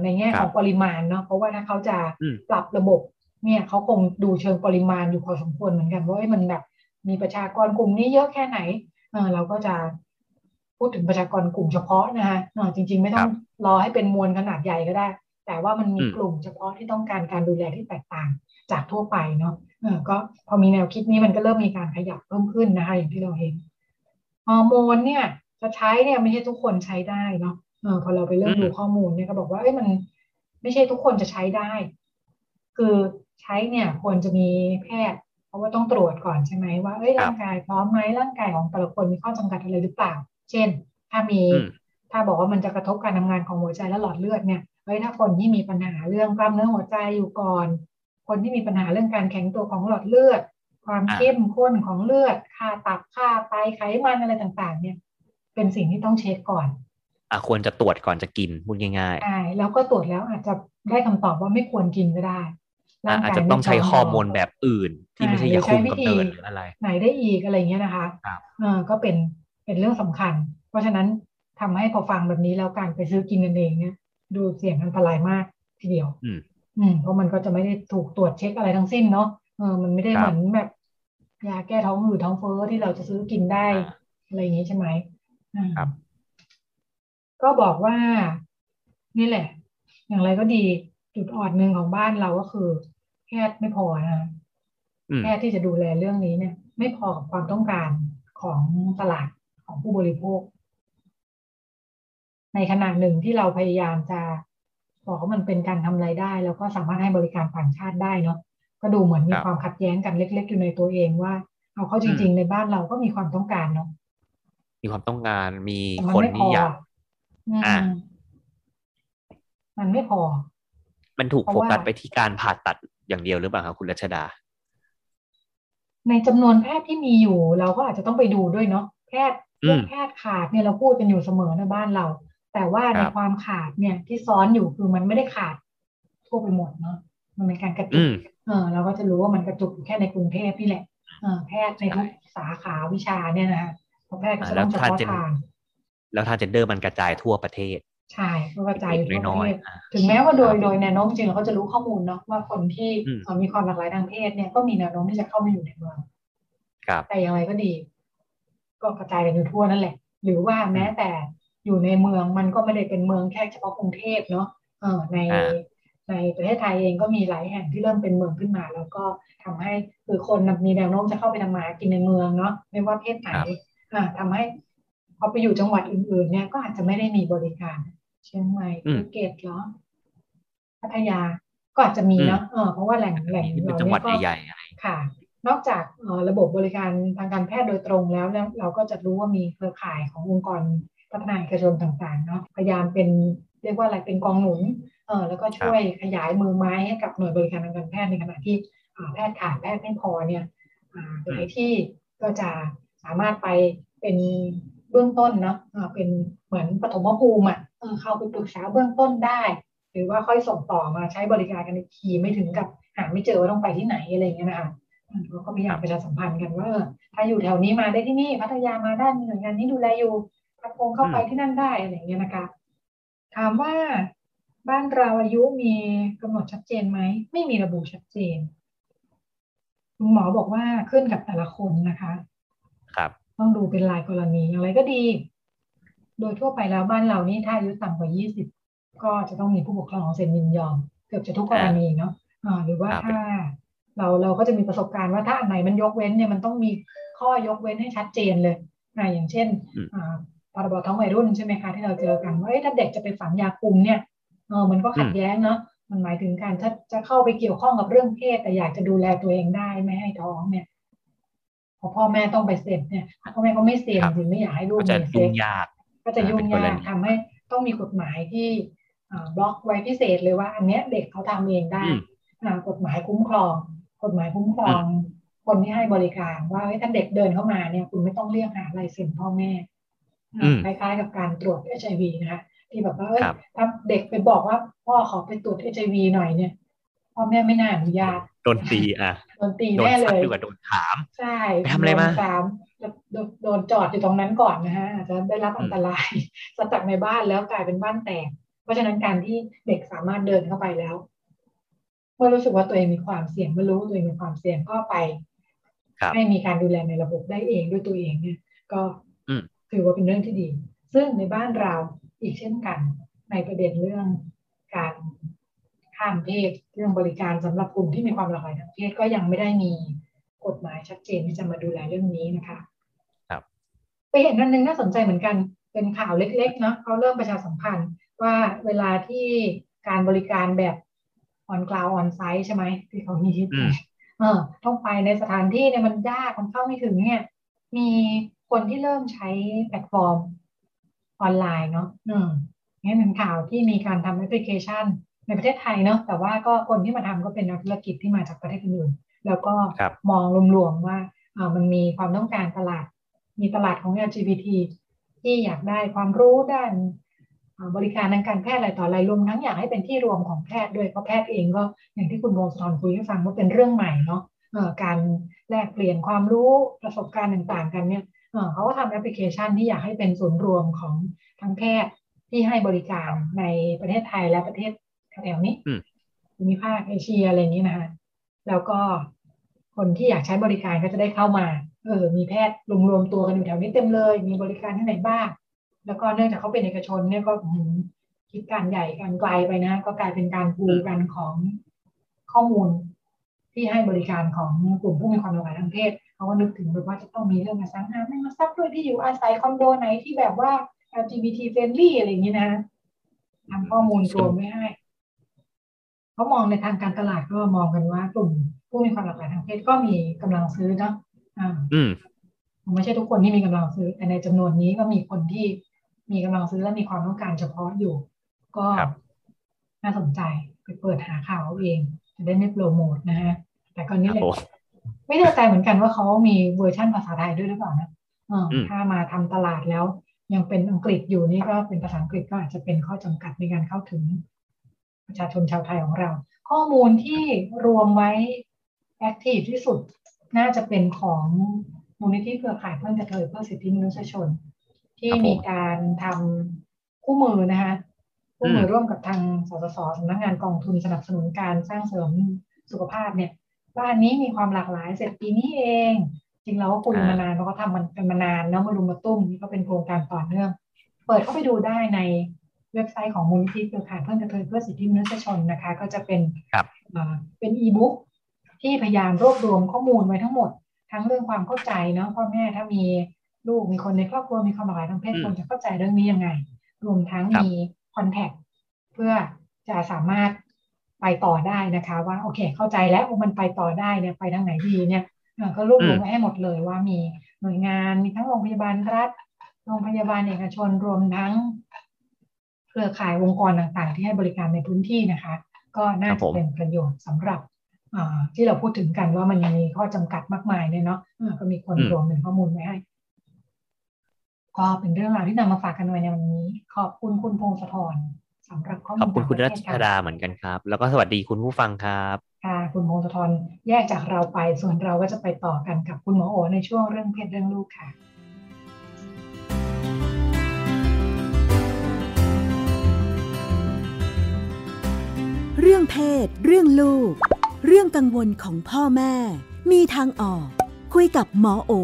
ในแง่ของปริมาณเนาะเพราะว่าถ้าเขาจะปรับระบบเนี่ยเขาคงดูเชิงปริมาณอยู่พอสมควรเหมือนกันว่ามันแบบมีประชากรกลุ่มนี้เยอะแค่ไหนเราก็จะพูดถึงประชากรกลุ่มเฉพาะนะคะจริงๆไม่ต้องรอให้เป็นมวลขนาดใหญ่ก็ได้แต่ว่ามันมีกลุ่มเฉพาะที่ต้องการการดูแลที่แตกต่างจากทั่วไปเนาะก็พอมีแนวคิดนี้มันก็เริ่มมีการขยับเพิ่มขึ้นนะคะอย่างที่เราเห็นฮอร์โมนเนี่ยจะใช้เนี่ยไม่ใช่ทุกคนใช้ได้เนาะพอเราไปเริ่มดูข้อมูลเนี่ยก็บอกว่าเอ้ยมันไม่ใช่ทุกคนจะใช้ได้คือใช้เนี่ยควรจะมีแพทย์เพราะว่าต้องตรวจก่อนใช่ไหมว่าเอ้ยร่างกายพร้อมไหมร่างกายของแต่ละคนมีข้อจำกัดอะไรหรือเปล่าเช่นถ้ามีถ้าบอกว่ามันจะกระทบการทำงานของหัวใจและหลอดเลือดเนี่ยเอ้ยถ้าคนที่มีปัญหาเรื่องกล้ามเนื้อหัวใจอยู่ก่อนคนที่มีปัญหาเรื่องการแข็งตัวของหลอดเลือดความเข้มข้นของเลือดค่าตับค่าไตไขมันอะไรต่างๆเนี่ยเป็นสิ่งที่ต้องเช็คก่อนอ่ะควรจะตรวจก่อนจะกินพูดง่ายๆใช่แล้วก็ตรวจแล้วอาจจะได้คำตอบว่าไม่ควรกินก็ได้อาจจะต้องใช้ฮอร์โมนแบบอื่นที่ไม่ใช่ยาคุมกำเนิดหรืออะไรไหนได้อีกอะไรเงี้ยนะคะเออก็เป็นเป็นเรื่องสำคัญเพราะฉะนั้นทำให้พอฟังแบบนี้แล้วการไปซื้อกินกันเองเนี่ยดูเสี่ยงอันตรายมากทีเดียวอืมอืมเพราะมันก็จะไม่ได้ถูกตรวจเช็คอะไรทั้งสิ้นเนาะเออมันไม่ได้เหมือนแบบยาแก้ท้องอืดท้องเฟ้อที่เราจะซื้อกินได้อะไรอย่างนี้ใช่ไหมครับก็บอกว่านี่แหละอย่างไรก็ดีจุดอ่อนหนึ่งของบ้านเราก็คือแพทย์ไม่พอนะแพทย์ที่จะดูแลเรื่องนี้เนี่ยไม่พอกับความต้องการของตลาดของผู้บริโภคในขณะหนึ่งที่เราพยายามจะบอกว่ามันเป็นการทำรายได้แล้วก็สามารถให้บริการต่างชาติได้เนาะก็ดูเหมือนมีความขัดแย้งกันเล็กๆอยู่ในตัวเองว่าเอาเข้าจริงๆในบ้านเราก็มีความต้องการเนาะมีความต้องการมีคนที่อยากอ่ามันไม่พอมันถูกโฟกัสไปที่การผ่าตัดอย่างเดียวหรือเปล่าครับคุณรัชดาในจำนวนแพทย์ที่มีอยู่เราก็อาจจะต้องไปดูด้วยเนาะแพทย์แพทย์ขาดเนี่ยเราพูดกันอยู่เสมอในบ้านเราแต่ว่าในความขาดเนี่ยที่ซ้อนอยู่คือมันไม่ได้ขาดทั่วไปหมดเนาะมันเป็นการกระจุกเออเราก็จะรู้ว่ามันกระจุกอยู่แค่ในกรุงเทพนี่แหละเออแพทย์ในทุกสาขาวิชาเนี่ยนะคะแพทย์ก็จะต้องเฉพาะทางแล้วทางเจนเดอร์มันกระจายทั่วประเทศใช่ก็กระจายอยู่ทั่วประเทศถึงแม้ว่าโดยโดยแนวโน้มจริงเราก็จะรู้ข้อมูลเนาะว่าคนที่มีความหลากหลายทางเพศเนี่ยก็มีแนวโน้มที่จะเข้ามาอยู่ในเมืองแต่อย่างไรก็ดีก็กระจายกันอยู่ทั่วนั่นแหละหรือว่าแม้แต่อยู่ในเมืองมันก็ไม่ได้เป็นเมืองแค่เฉพาะกรุงเทพเนาะเออในในประเทศไทยเองก็มีหลายแห่งที่เริ่มเป็นเมืองขึ้นมาแล้วก็ทำให้คือคนมีแนวโน้มจะเข้าไปทำมากินในเมืองเนาะไม่ว่าเพศไหนอ่าทำให้พอไปอยู่จังหวัดอื่นๆเนี่ยก็อาจจะไม่ได้มีบริการเชียงใหม่ภูเก็ตหรอพัทยาก็อาจจะมีเนาะเออเพราะว่าแหล่งแหล่งเราจังหวัดใหญ่ๆค่ะนอกจากระบบบริการทางการแพทย์โดยตรงแล้วเราก็จะรู้ว่ามีเครือข่ายขององค์กรพัฒนาเอกชนต่างๆเนาะพยายามเป็นเรียกว่าอะไรเป็นกองหนุนเออแล้วก็ช่วยขยายมือไม้ให้กับหน่วยบริการทางการแพทย์ในขณะที่แพทย์ขาดแพทย์ไม่พอเนี่ยหลายที่ก็จะสามารถไปเป็นเบื้องต้นเนาะเป็นเหมือนปฐมภูมิอ่ะเข้าไปปรึกษาเบื้องต้นได้หรือว่าค่อยส่งต่อมาใช้บริการกันอีกทีไม่ถึงกับหาไม่เจอว่าต้องไปที่ไหนอะไรอย่างเงี้ยนะคะเราก็พยายามประชาสัมพันธ์กันว่าถ้าอยู่แถวนี้มาได้ที่นี่พัทยามาได้มีหน่วยงานนี้ดูแลอยู่กระโปรงเข้าไปที่นั่นได้อะไรอย่างเงี้ยนะคะถามว่าบ้านเราอายุมีกำหนดชัดเจนไหมไม่มีระบุชัดเจนคุณหมอบอกว่าขึ้นกับแต่ละคนนะคะครับต้องดูเป็นรายกรณีอย่างไรก็ดีโดยทั่วไปแล้วบ้านเรานี่ถ้าอายุต่ำกว่ายี่สิบก็จะต้องมีผู้ปกครองเซ็นยินยอมเกือบจะทุกกรณีเนาะหรือว่าถ้าเราเราก็จะมีประสบการณ์ว่าถ้าอันไหนมันยกเว้นเนี่ยมันต้องมีข้อยกเว้นให้ชัดเจนเลยอย่างเช่นพ รบ.ท้องวัยรุ่นใช่ไหมคะที่เราเจอกันว่าถ้าเด็กจะไปฝังยาคุมเนี่ยเออมันก็ขัดแย้งเนาะมันหมายถึงการถ้าจะเข้าไปเกี่ยวข้องกับเรื่องเพศแต่อยากจะดูแลตัวเองได้ไม่ให้ท้องเนี่ยพอพ่อแม่ต้องไปเซ็นเนี่ยพ่อแม่ก็ไม่เซ็นจริงไม่อยากให้ลูกมีเซ็กก็จะยุ่งยากทำให้ต้องมีกฎหมายที่บล็อกไว้พิเศษเลยว่าอันเนี้ยเด็กเขาทำเองได้กฎหมายคุ้มครองกฎหมายคุ้มครองคนที่ให้บริการว่าถ้าเด็กเดินเข้ามาเนี่ยคุณไม่ต้องเรียกหาลายเซ็นพ่อแม่คล้ายๆกับการตรวจ เอช ไอ วี นะคะที่แบบว่าเอ้ยถ้าเด็กไปบอกว่าพ่อขอไปตรวจ เอช ไอ วี หน่อยเนี่ยพ่อแม่ไม่น่าอนุญาตโดนตีอ่ะโดนตีแน่เลยโดนถามใช่ไปทำอะไรมาถามโดนจอดอยู่ตรงนั้นก่อนนะฮะอาจจะได้รับอันตรายจากในบ้านแล้วกลายเป็นบ้านแตกเพราะฉะนั้นการที่เด็กสามารถเดินเข้าไปแล้วเมื่อรู้สึกว่าตัวเองมีความเสี่ยงเมื่อรู้ตัวเองมีความเสี่ยงก็ไปให้มีการดูแลในระบบได้เองด้วยตัวเองเนี่ยก็ถือว่าเป็นเรื่องที่ดีซึ่งในบ้านเราอีกเช่นกันในประเด็นเรื่องการข้ามเพศเรื่องบริการสำหรับกลุ่มที่มีความหลากหลายทางเพศก็ยังไม่ได้มีกฎหมายชัดเจนที่จะมาดูแลเรื่องนี้นะคะครับไปเห็นอันนึงน่าสนใจเหมือนกันเป็นข่าวเล็กๆเนาะเขาเริ่มประชาสัมพันธ์ว่าเวลาที่การบริการแบบออนกราวออนไซต์ใช่ไหมที่เขาฮิตเออต้องไปในสถานที่เนี่ยมันยากมันเข้าไม่ถึงเนี่ยมีคนที่เริ่มใช้แพลตฟอร์มออนไลน์เนาะอืมนี่เป็นข่าวที่มีการทำแอปพลิเคชันในประเทศไทยเนาะแต่ว่าก็คนที่มาทำก็เป็นนักธุรกิจที่มาจากประเทศอื่นแล้วก็มองรวมๆว่าอ่ามันมีความต้องการตลาดมีตลาดของ แอล จี บี ที ที่อยากได้ความรู้ด้านบริการทางการแพทย์อะไรต่ออะไรรวมทั้งอยากให้เป็นที่รวมของแพทย์ด้วยเพราะแพทย์เองก็อย่างที่คุณวงศ์สอนคุยให้ฟังว่าเป็นเรื่องใหม่เนาะการแลกเปลี่ยนความรู้ประสบการณ์ต่างๆกันเนี่ยเขาก็ทำแอปพลิเคชันที่อยากให้เป็นศูนย์รวมของทั้งแพทย์ที่ให้บริการในประเทศไทยและประเทศแถวนี้ภูมิภาคเอเชียอะไรอย่างนี้นะคะแล้วก็คนที่อยากใช้บริการก็จะได้เข้ามาเออมีแพทย์รวมๆตัวกันอยู่แถวนี้เต็มเลยมีบริการที่ไหนบ้างแล้วก็เนื่องจากเขาเป็นเอกชนเนี่ยก็คิดการใหญ่การไกลไปนะก็กลายเป็นการปูกันของข้อมูลที่ให้บริการของกลุ่มผู้มีความหลากหลายทางเพศเขาก็นึกถึงแบบว่าจะต้องมีเรื่องการสร้างอาไม่มาซับด้วยที่อยู่อาศัยคอนโดไหนที่แบบว่า แอล จี บี ที friendly อะไรอย่างนี้นะทำข้อมูลรวมไม่ให้เขามองในทางการตลาดก็มองกันว่ากลุ่มผู้มีความหลากหลายทางเพศก็มีกำลังซื้อนะอ่าอืมไม่ใช่ทุกคนที่มีกำลังซื้อแต่ในจำนวนนี้ก็มีคนที่มีกำลังซื้อและมีความต้องการเฉพาะอยู่ก็น่าสนใจไปเปิดหาข่าวเองจะได้ไม่โปรโมทนะฮะแต่ก่อนนี้เลยไม่แน่ใจเหมือนกันว่าเขามีเวอร์ชั่นภาษาไทยด้วยหรือเปล่านะถ้ามาทำตลาดแล้วยังเป็นอังกฤษอยู่นี่ก็เป็นภาษาอังกฤษก็อาจจะเป็นข้อจำกัดในการเข้าถึงประชาชนชาวไทยของเราข้อมูลที่รวมไว้แอคทีฟที่สุดน่าจะเป็นของมูลนิธิเครือข่ายเพื่อนกระเทยเพื่อสิทธิมนุษยชนที่มีการทำคู่มือนะคะคู่มือร่วมกับทางสสส.สำนักงานกองทุนสนับสนุนการสร้างเสริมสุขภาพเนี่ยบ้านนี้มีความหลากหลายเสร็จปีนี้เองจริงแล้วก็คุยมานานแล้วก็ทำมันเป็นมานานแล้วมารุมมาตุ้มนี่ก็เป็นโครงการต่อเนื่องเปิดเข้าไปดูได้ในเว็บไซต์ของมูลนิธิเครือข่ายเพื่อนกระเทยเพื่อสิทธิมนุษยชนนะคะก็จะเป็นเป็นอีบุ๊กที่พยายามรวบรวมข้อมูลไว้ทั้งหมดทั้งเรื่องความเข้าใจเนาะพ่อแม่ถ้ามีลูกมีคนในครอบครัวมีความหลากหลายทางเพศควรจะเข้าใจเรื่องนี้ยังไงรวมทั้งมีคอนแทคเพื่อจะสามารถไปต่อได้นะคะว่าโอเคเข้าใจแล้วว่ามันไปต่อได้เนี่ยไปทางไหนดีเนี่ยก็รวบรวมไว้ให้หมดเลยว่ามีหน่วยงานมีทั้งโรงพยาบาลรัฐโรงพยาบาลเอกชนรวมทั้งเครือข่ายวงกรต่างๆที่ให้บริการในพื้นที่นะคะก็น่าจะเป็นประโยชน์สำหรับที่เราพูดถึงกันว่ามันมีข้อจำกัดมากมายเนี่ยเนาะก็มีคนรวมเป็นข้อมูลไว้ให้ก็เป็นเรื่องราวที่นำมาฝากกันไว้ในวันนี้ขอบคุณคุณพงศธรสำหรับข้อมูลขอบคุณคุณรัชดาเหมือนกันครับแล้วก็สวัสดีคุณผู้ฟังครับค่ะคุณพงศธรแยกจากเราไปส่วนเราก็จะไปต่อกันกับคุณหมอโอในช่วงเรื่องเพศเรื่องลูกค่ะเรื่องเพศเรื่องลูกเรื่องกังวลของพ่อแม่มีทางออกคุยกับหมอโอ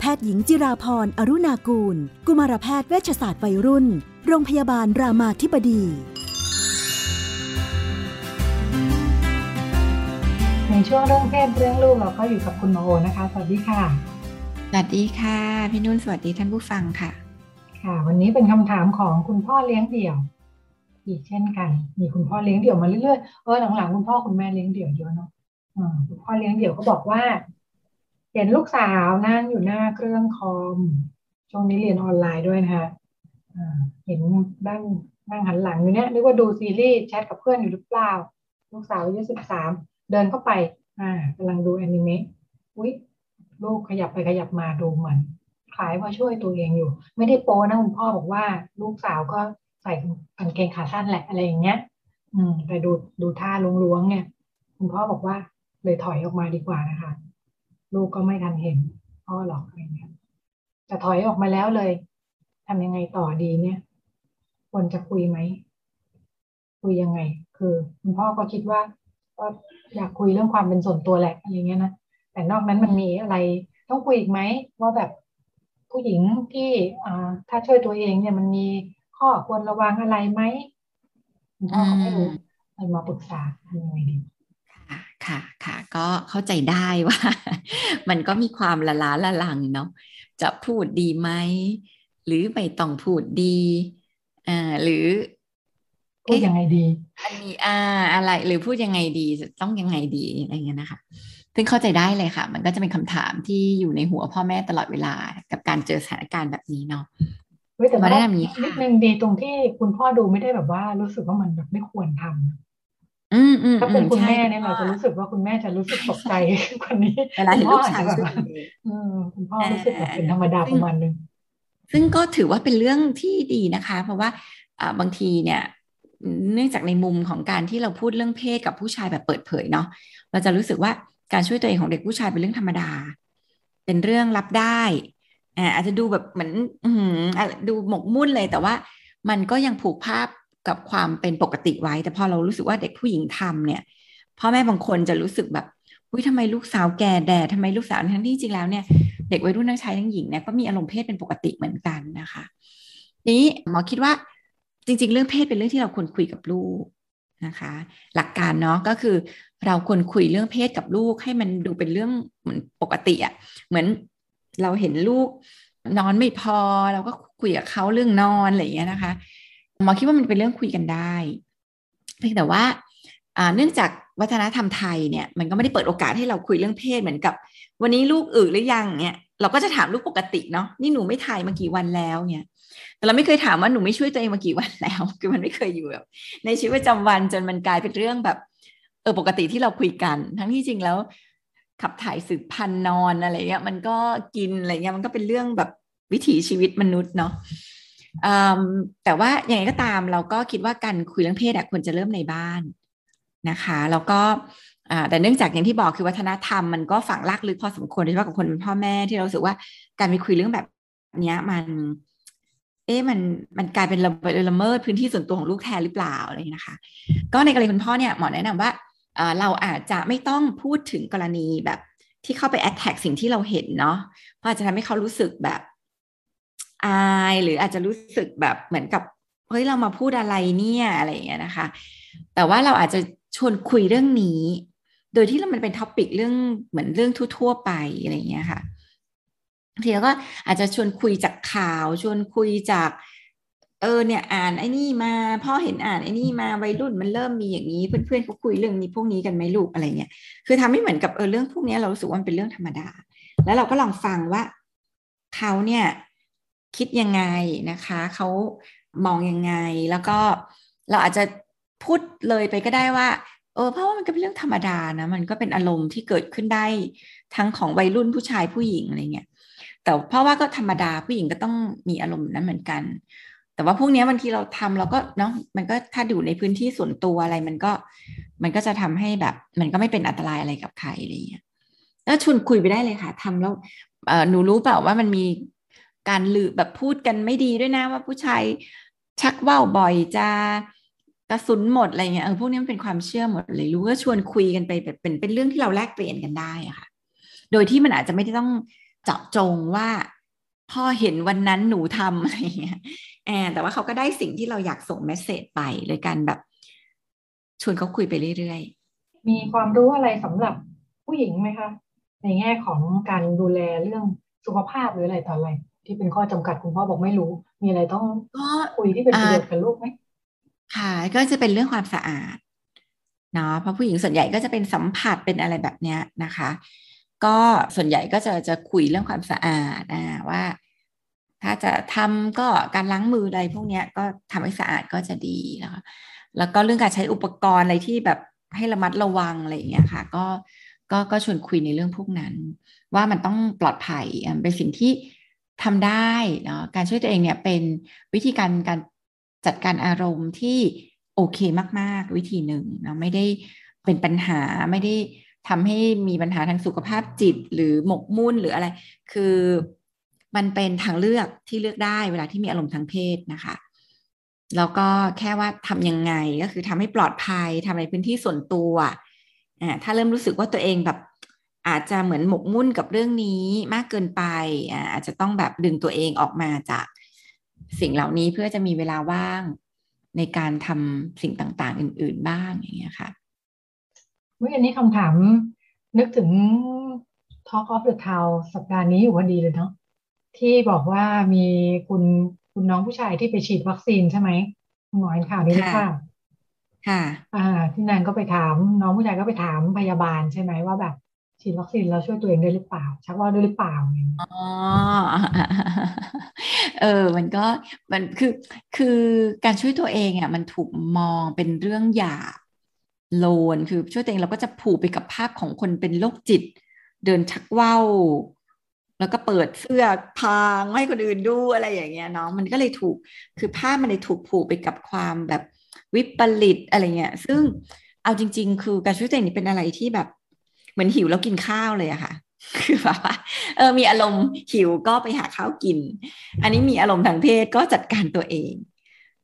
แพทย์หญิงจิราพรอรุณากูลกุมารแพทย์เวชศาสตร์วัยรุ่นโรงพยาบาลรามาธิบดีในช่วงเรื่องเพศเรื่องลูกเราก็อยู่กับคุณหมอโอนะคะสวัสดีค่ะสวัสดีค่ะพี่นุ่นสวัสดีท่านผู้ฟังค่ะ ค่ะวันนี้เป็นคำถามของคุณพ่อเลี้ยงเดี่ยวอีกเช่นกันมีคุณพ่อเลี้ยงเดี่ยวมาเรื่อยๆเออหลังๆคุณพ่อคุณแม่เลี้ยงเดี่ยวเยอะเนาะคุณพ่อเลี้ยงเดี่ยวก็บอกว่าเห็นลูกสาวนั่งอยู่หน้าเครื่องคอมช่วงนี้เรียนออนไลน์ด้วยนะคะเห็นบ้างนั่งหันหลังอยู่เนี่ยนึกว่าดูซีรีส์แชทกับเพื่อนอยู่หรือเปล่าลูกสาวอายุสิบสามเดินเข้าไปอ่ากำลังดูแอนิเมะอุ๊ยลูกขยับไปขยับมาดูเหมือนคล้ายว่าช่วยตัวเองอยู่ไม่ได้โป้นะคุณพ่อบอกว่าลูกสาวก็ใส่กางเกงขาสั้นแหละอะไรอย่างเงี้ยอืมแต่ดูดูท่าล้วงๆเนี่ยคุณพ่อบอกว่าเลยถอยออกมาดีกว่านะคะลูกก็ไม่ทันเห็นพ่อหรอกอะไรเงี้ยแต่ถอยออกมาแล้วเลยทำยังไงต่อดีเนี่ยควรจะคุยไหมคุยยังไงคือคุณพ่อก็คิดว่าก็อยากคุยเรื่องความเป็นส่วนตัวแหละอะไรเงี้ยนะแต่นอกนั้นมันมีอะไรต้องคุยอีกไหมว่าแบบผู้หญิงที่ถ้าช่วยตัวเองเนี่ยมันมีข้อควรระวังอะไรไหมคุณพ่อก็ไม่รู้เลยมาปรึกษาทำยังไงดีค่ะค่ะก็เข้าใจได้ว่ามันก็มีความละล้าละลังเนาะจะพูดดีไหมหรือไม่ต้องพูดดีอ่าหรือพูดยังไงดีอันนี้อ่าอะไรหรือพูดยังไงดีต้องยังไงดีอะไรเงี้ยนะคะซึ่งเข้าใจได้เลยค่ะมันก็จะเป็นคำถามที่อยู่ในหัวพ่อแม่ตลอดเวลากับการเจอสถานการณ์แบบนี้เนาะแต่ไม่ได้แบบนี้นิดนึงดีตรงที่คุณพ่อดูไม่ได้แบบว่ารู้สึกว่ามันแบบไม่ควรทำถ้าเป็นคุณแม่เนี่ยเราจะรู้สึกว่าคุณแม่จะรู้สึกตกใจคนนี้คุณพ่อจะแบบคุณพ่อรู้สึกแบบเป็นธรรมดาประมาณนึงซึ่งก็ถือว่าเป็นเรื่องที่ดีนะคะเพราะว่าบางทีเนี่ยเนื่องจากในมุมของการที่เราพูดเรื่องเพศกับผู้ชายแบบเปิดเผยเนาะเราจะรู้สึกว่าการช่วยตัวเองของเด็กผู้ชายเป็นเรื่องธรรมดาเป็นเรื่องรับได้อาจจะดูแบบเหมือนดูหมกมุ่นเลยแต่ว่ามันก็ยังผูกภาพกับความเป็นปกติไว้แต่พอเรารู้สึกว่าเด็กผู้หญิงทำเนี่ยพ่อแม่บางคนจะรู้สึกแบบอุ้ยทำไมลูกสาวแก่แดดทำไมลูกสาวทั้งที่จริงแล้วเนี่ยเด็กวัยรุ่นทั้งชายทั้งหญิงเนี่ยก็มีอารมณ์เพศเป็นปกติเหมือนกันนะคะนี้หมอคิดว่าจริงๆเรื่องเพศเป็นเรื่องที่เราควรคุยกับลูกนะคะหลักการเนาะก็คือเราควรคุยเรื่องเพศกับลูกให้มันดูเป็นเรื่องเหมือนปกติอ่ะเหมือนเราเห็นลูกนอนไม่พอเราก็คุยกับเขาเรื่องนอนอะไรอย่างเงี้ยนะคะหมอคิดว่ามันเป็นเรื่องคุยกันได้เพียงแต่ว่าเนื่องจากวัฒนธรรมไทยเนี่ยมันก็ไม่ได้เปิดโอกาสให้เราคุยเรื่องเพศเหมือนกับวันนี้ลูกอึหรือยังเนี่ยเราก็จะถามลูกปกติเนาะนี่หนูไม่ถ่ายมากี่วันแล้วเนี่ยแต่เราไม่เคยถามว่าหนูไม่ช่วยตัวเองมากี่วันแล้วคือมันไม่เคยอยู่แบบในชีวิตประจำวันจนมันกลายเป็นเรื่องแบบเออปกติที่เราคุยกันทั้งที่จริงแล้วขับถ่ายสืบพันธุ์นอนอะไรเงี้ยมันก็กินอะไรเงี้ยมันก็เป็นเรื่องแบบวิถีชีวิตมนุษย์เนาะแต่ว่าอย่างไรก็ตามเราก็คิดว่าการคุยเรื่องเพศควรจะเริ่มในบ้านนะคะแล้วก็แต่เนื่องจากอย่างที่บอกคือวัฒนธรรมมันก็ฝังรากลึกพอสมควรโดยเฉพาะกับคนเป็นพ่อแม่ที่เรารู้สึกว่าการไปคุยเรื่องแบบนี้มันเอ๊ะมันมันกลายเป็นละเมิดพื้นที่ส่วนตัวของลูกแทนหรือเปล่าอะไรนะคะก็ในกรณีคุณพ่อเนี่ยหมอแนะนำว่าเราอาจจะไม่ต้องพูดถึงกรณีแบบที่เข้าไปแอดแท็กสิ่งที่เราเห็นเนาะเพราะอาจจะทำให้เขารู้สึกแบบอายหรืออาจจะรู้สึกแบบเหมือนกับเฮ้ยเรามาพูดอะไรเนี่ยอะไรอย่างเงี้ยนะคะแต่ว่าเราอาจจะชวนคุยเรื่องนี้โดยที่มันเป็นท็อปิกเรื่องเหมือนเรื่องทั่วๆไปอะไรอย่างเงี้ยค่ะทีแล้วก็อาจจะชวนคุยจากข่าวชวนคุยจากเออเนี่ยอ่านไอ้นี่มาพ่อเห็นอ่านไอ้นี่มาวัยรุ่นมันเริ่มมีอย่างนี้เพื่อนๆเขาคุยเรื่องนี้พวกนี้กันไหมลูกอะไรเงี้ยคือทำให้เหมือนกับเออเรื่องพวกนี้เรารู้สึกว่ามันเป็นเรื่องธรรมดาแล้วเราก็ลองฟังว่าเขาเนี่ยคิดยังไงนะคะเขามองยังไงแล้วก็เราอาจจะพูดเลยไปก็ได้ว่าเออเพราะว่ามันก็เป็นเรื่องธรรมดานะมันก็เป็นอารมณ์ที่เกิดขึ้นได้ทั้งของวัยรุ่นผู้ชายผู้หญิงอะไรเงี้ยแต่เพราะว่าก็ธรรมดาผู้หญิงก็ต้องมีอารมณ์นั้นเหมือนกันแต่ว่าพวกนี้บางทีเราทำเราก็เนาะมันก็ถ้าอยู่ในพื้นที่ส่วนตัวอะไรมันก็มันก็จะทำให้แบบมันก็ไม่เป็นอันตรายอะไรกับใครอะไรเงี้ยแล้วชวนคุยไปได้เลยค่ะทำแล้วเออหนูรู้เปล่าว่ามันมีการลือแบบพูดกันไม่ดีด้วยนะว่าผู้ชายชักว่าวบ่อยจะกระสุนหมดอะไรเงี้ยเออพวกนี้มันเป็นความเชื่อหมดเลยรู้ก็ชวนคุยกันไปแบบเป็นเป็นเรื่องที่เราแลกเปลี่ยนกันได้อะค่ะโดยที่มันอาจจะไม่ได้ต้องเจาะจงว่าพ่อเห็นวันนั้นหนูทำอะไรเงี้ยแอนแต่ว่าเขาก็ได้สิ่งที่เราอยากส่งเมสเสจไปโดยการแบบชวนเขาคุยไปเรื่อยๆมีความรู้อะไรสำหรับผู้หญิงไหมคะในแง่ของการดูแลเรื่องสุขภาพหรืออะไรต่ออะไร ที่เป็นข้อจำกัดคุณพ่อบอกไม่รู้มีอะไรต้องคุยที่เป็นประโยชน์กับลูกไหมค่ะก็จะเป็นเรื่องความสะอาดเนาะเพราะผู้หญิงส่วนใหญ่ก็จะเป็นสัมผัสเป็นอะไรแบบเนี้ยนะคะก็ส่วนใหญ่ก็จะจะคุยเรื่องความสะอาดอ่าว่าถ้าจะทำก็การล้างมืออะไรพวกเนี้ยก็ทำให้สะอาดก็จะดีนะคะแล้วก็เรื่องการใช้อุปกรณ์อะไรที่แบบให้ระมัดระวังอะไรอย่างเงี้ยค่ะก็ก็ก็ชวนคุยในเรื่องพวกนั้นว่ามันต้องปลอดภัยเป็นสิ่งที่ทำได้เนาะการช่วยตัวเองเนี่ยเป็นวิธีการการจัดการอารมณ์ที่โอเคมากๆวิธีหนึ่งเนาะไม่ได้เป็นปัญหาไม่ได้ทำให้มีปัญหาทางสุขภาพจิตหรือหมกมุ่นหรืออะไรคือมันเป็นทางเลือกที่เลือกได้เวลาที่มีอารมณ์ทางเพศนะคะแล้วก็แค่ว่าทำยังไงก็คือทำให้ปลอดภัยทำในพื้นที่ส่วนตัวอ่าถ้าเริ่มรู้สึกว่าตัวเองแบบอาจจะเหมือนหมกมุ่นกับเรื่องนี้มากเกินไปอ่าอาจจะต้องแบบดึงตัวเองออกมาจากสิ่งเหล่านี้เพื่อจะมีเวลาว่างในการทำสิ่งต่างๆอื่นๆบ้างอย่างเงี้ยค่ะเมื่ออันนี้คำถามนึกถึง Talk of the Town สัปดาห์นี้อยู่วันดีเลยเนาะที่บอกว่ามีคุณคุณน้องผู้ชายที่ไปฉีดวัคซีนใช่ไหมหมอเห็นข่าวนี้หรือเปล่าค่ะอ่าที่นางก็ไปถามน้องผู้ชายก็ไปถามพยาบาลใช่ไหมว่าแบบฉีดวัคซีนแล้วช่วยตัวเองได้หรือเปล่าชักว่าได้หรือเปล่าอ๋อเออมันก็มันคือคือการช่วยตัวเองอ่ะมันถูกมองเป็นเรื่องหยาบโลนคือช่วยตัวเองเราก็จะผูกไปกับภาพของคนเป็นโรคจิตเดินชักว่าวแล้วก็เปิดเสื้อพางให้คนอื่นดูอะไรอย่างเงี้ยเนาะมันก็เลยถูกคือภาพมันเลยถูกผูกไปกับความแบบวิปริตอะไรเงี้ยซึ่งเอาจริงๆคือการช่วยตัวเองนี่เป็นอะไรที่แบบเหมือนหิวแล้วกินข้าวเลยอะค่ะคือแบบว่าเออมีอารมณ์หิวก็ไปหาข้าวกินอันนี้มีอารมณ์ทางเพศก็จัดการตัวเอง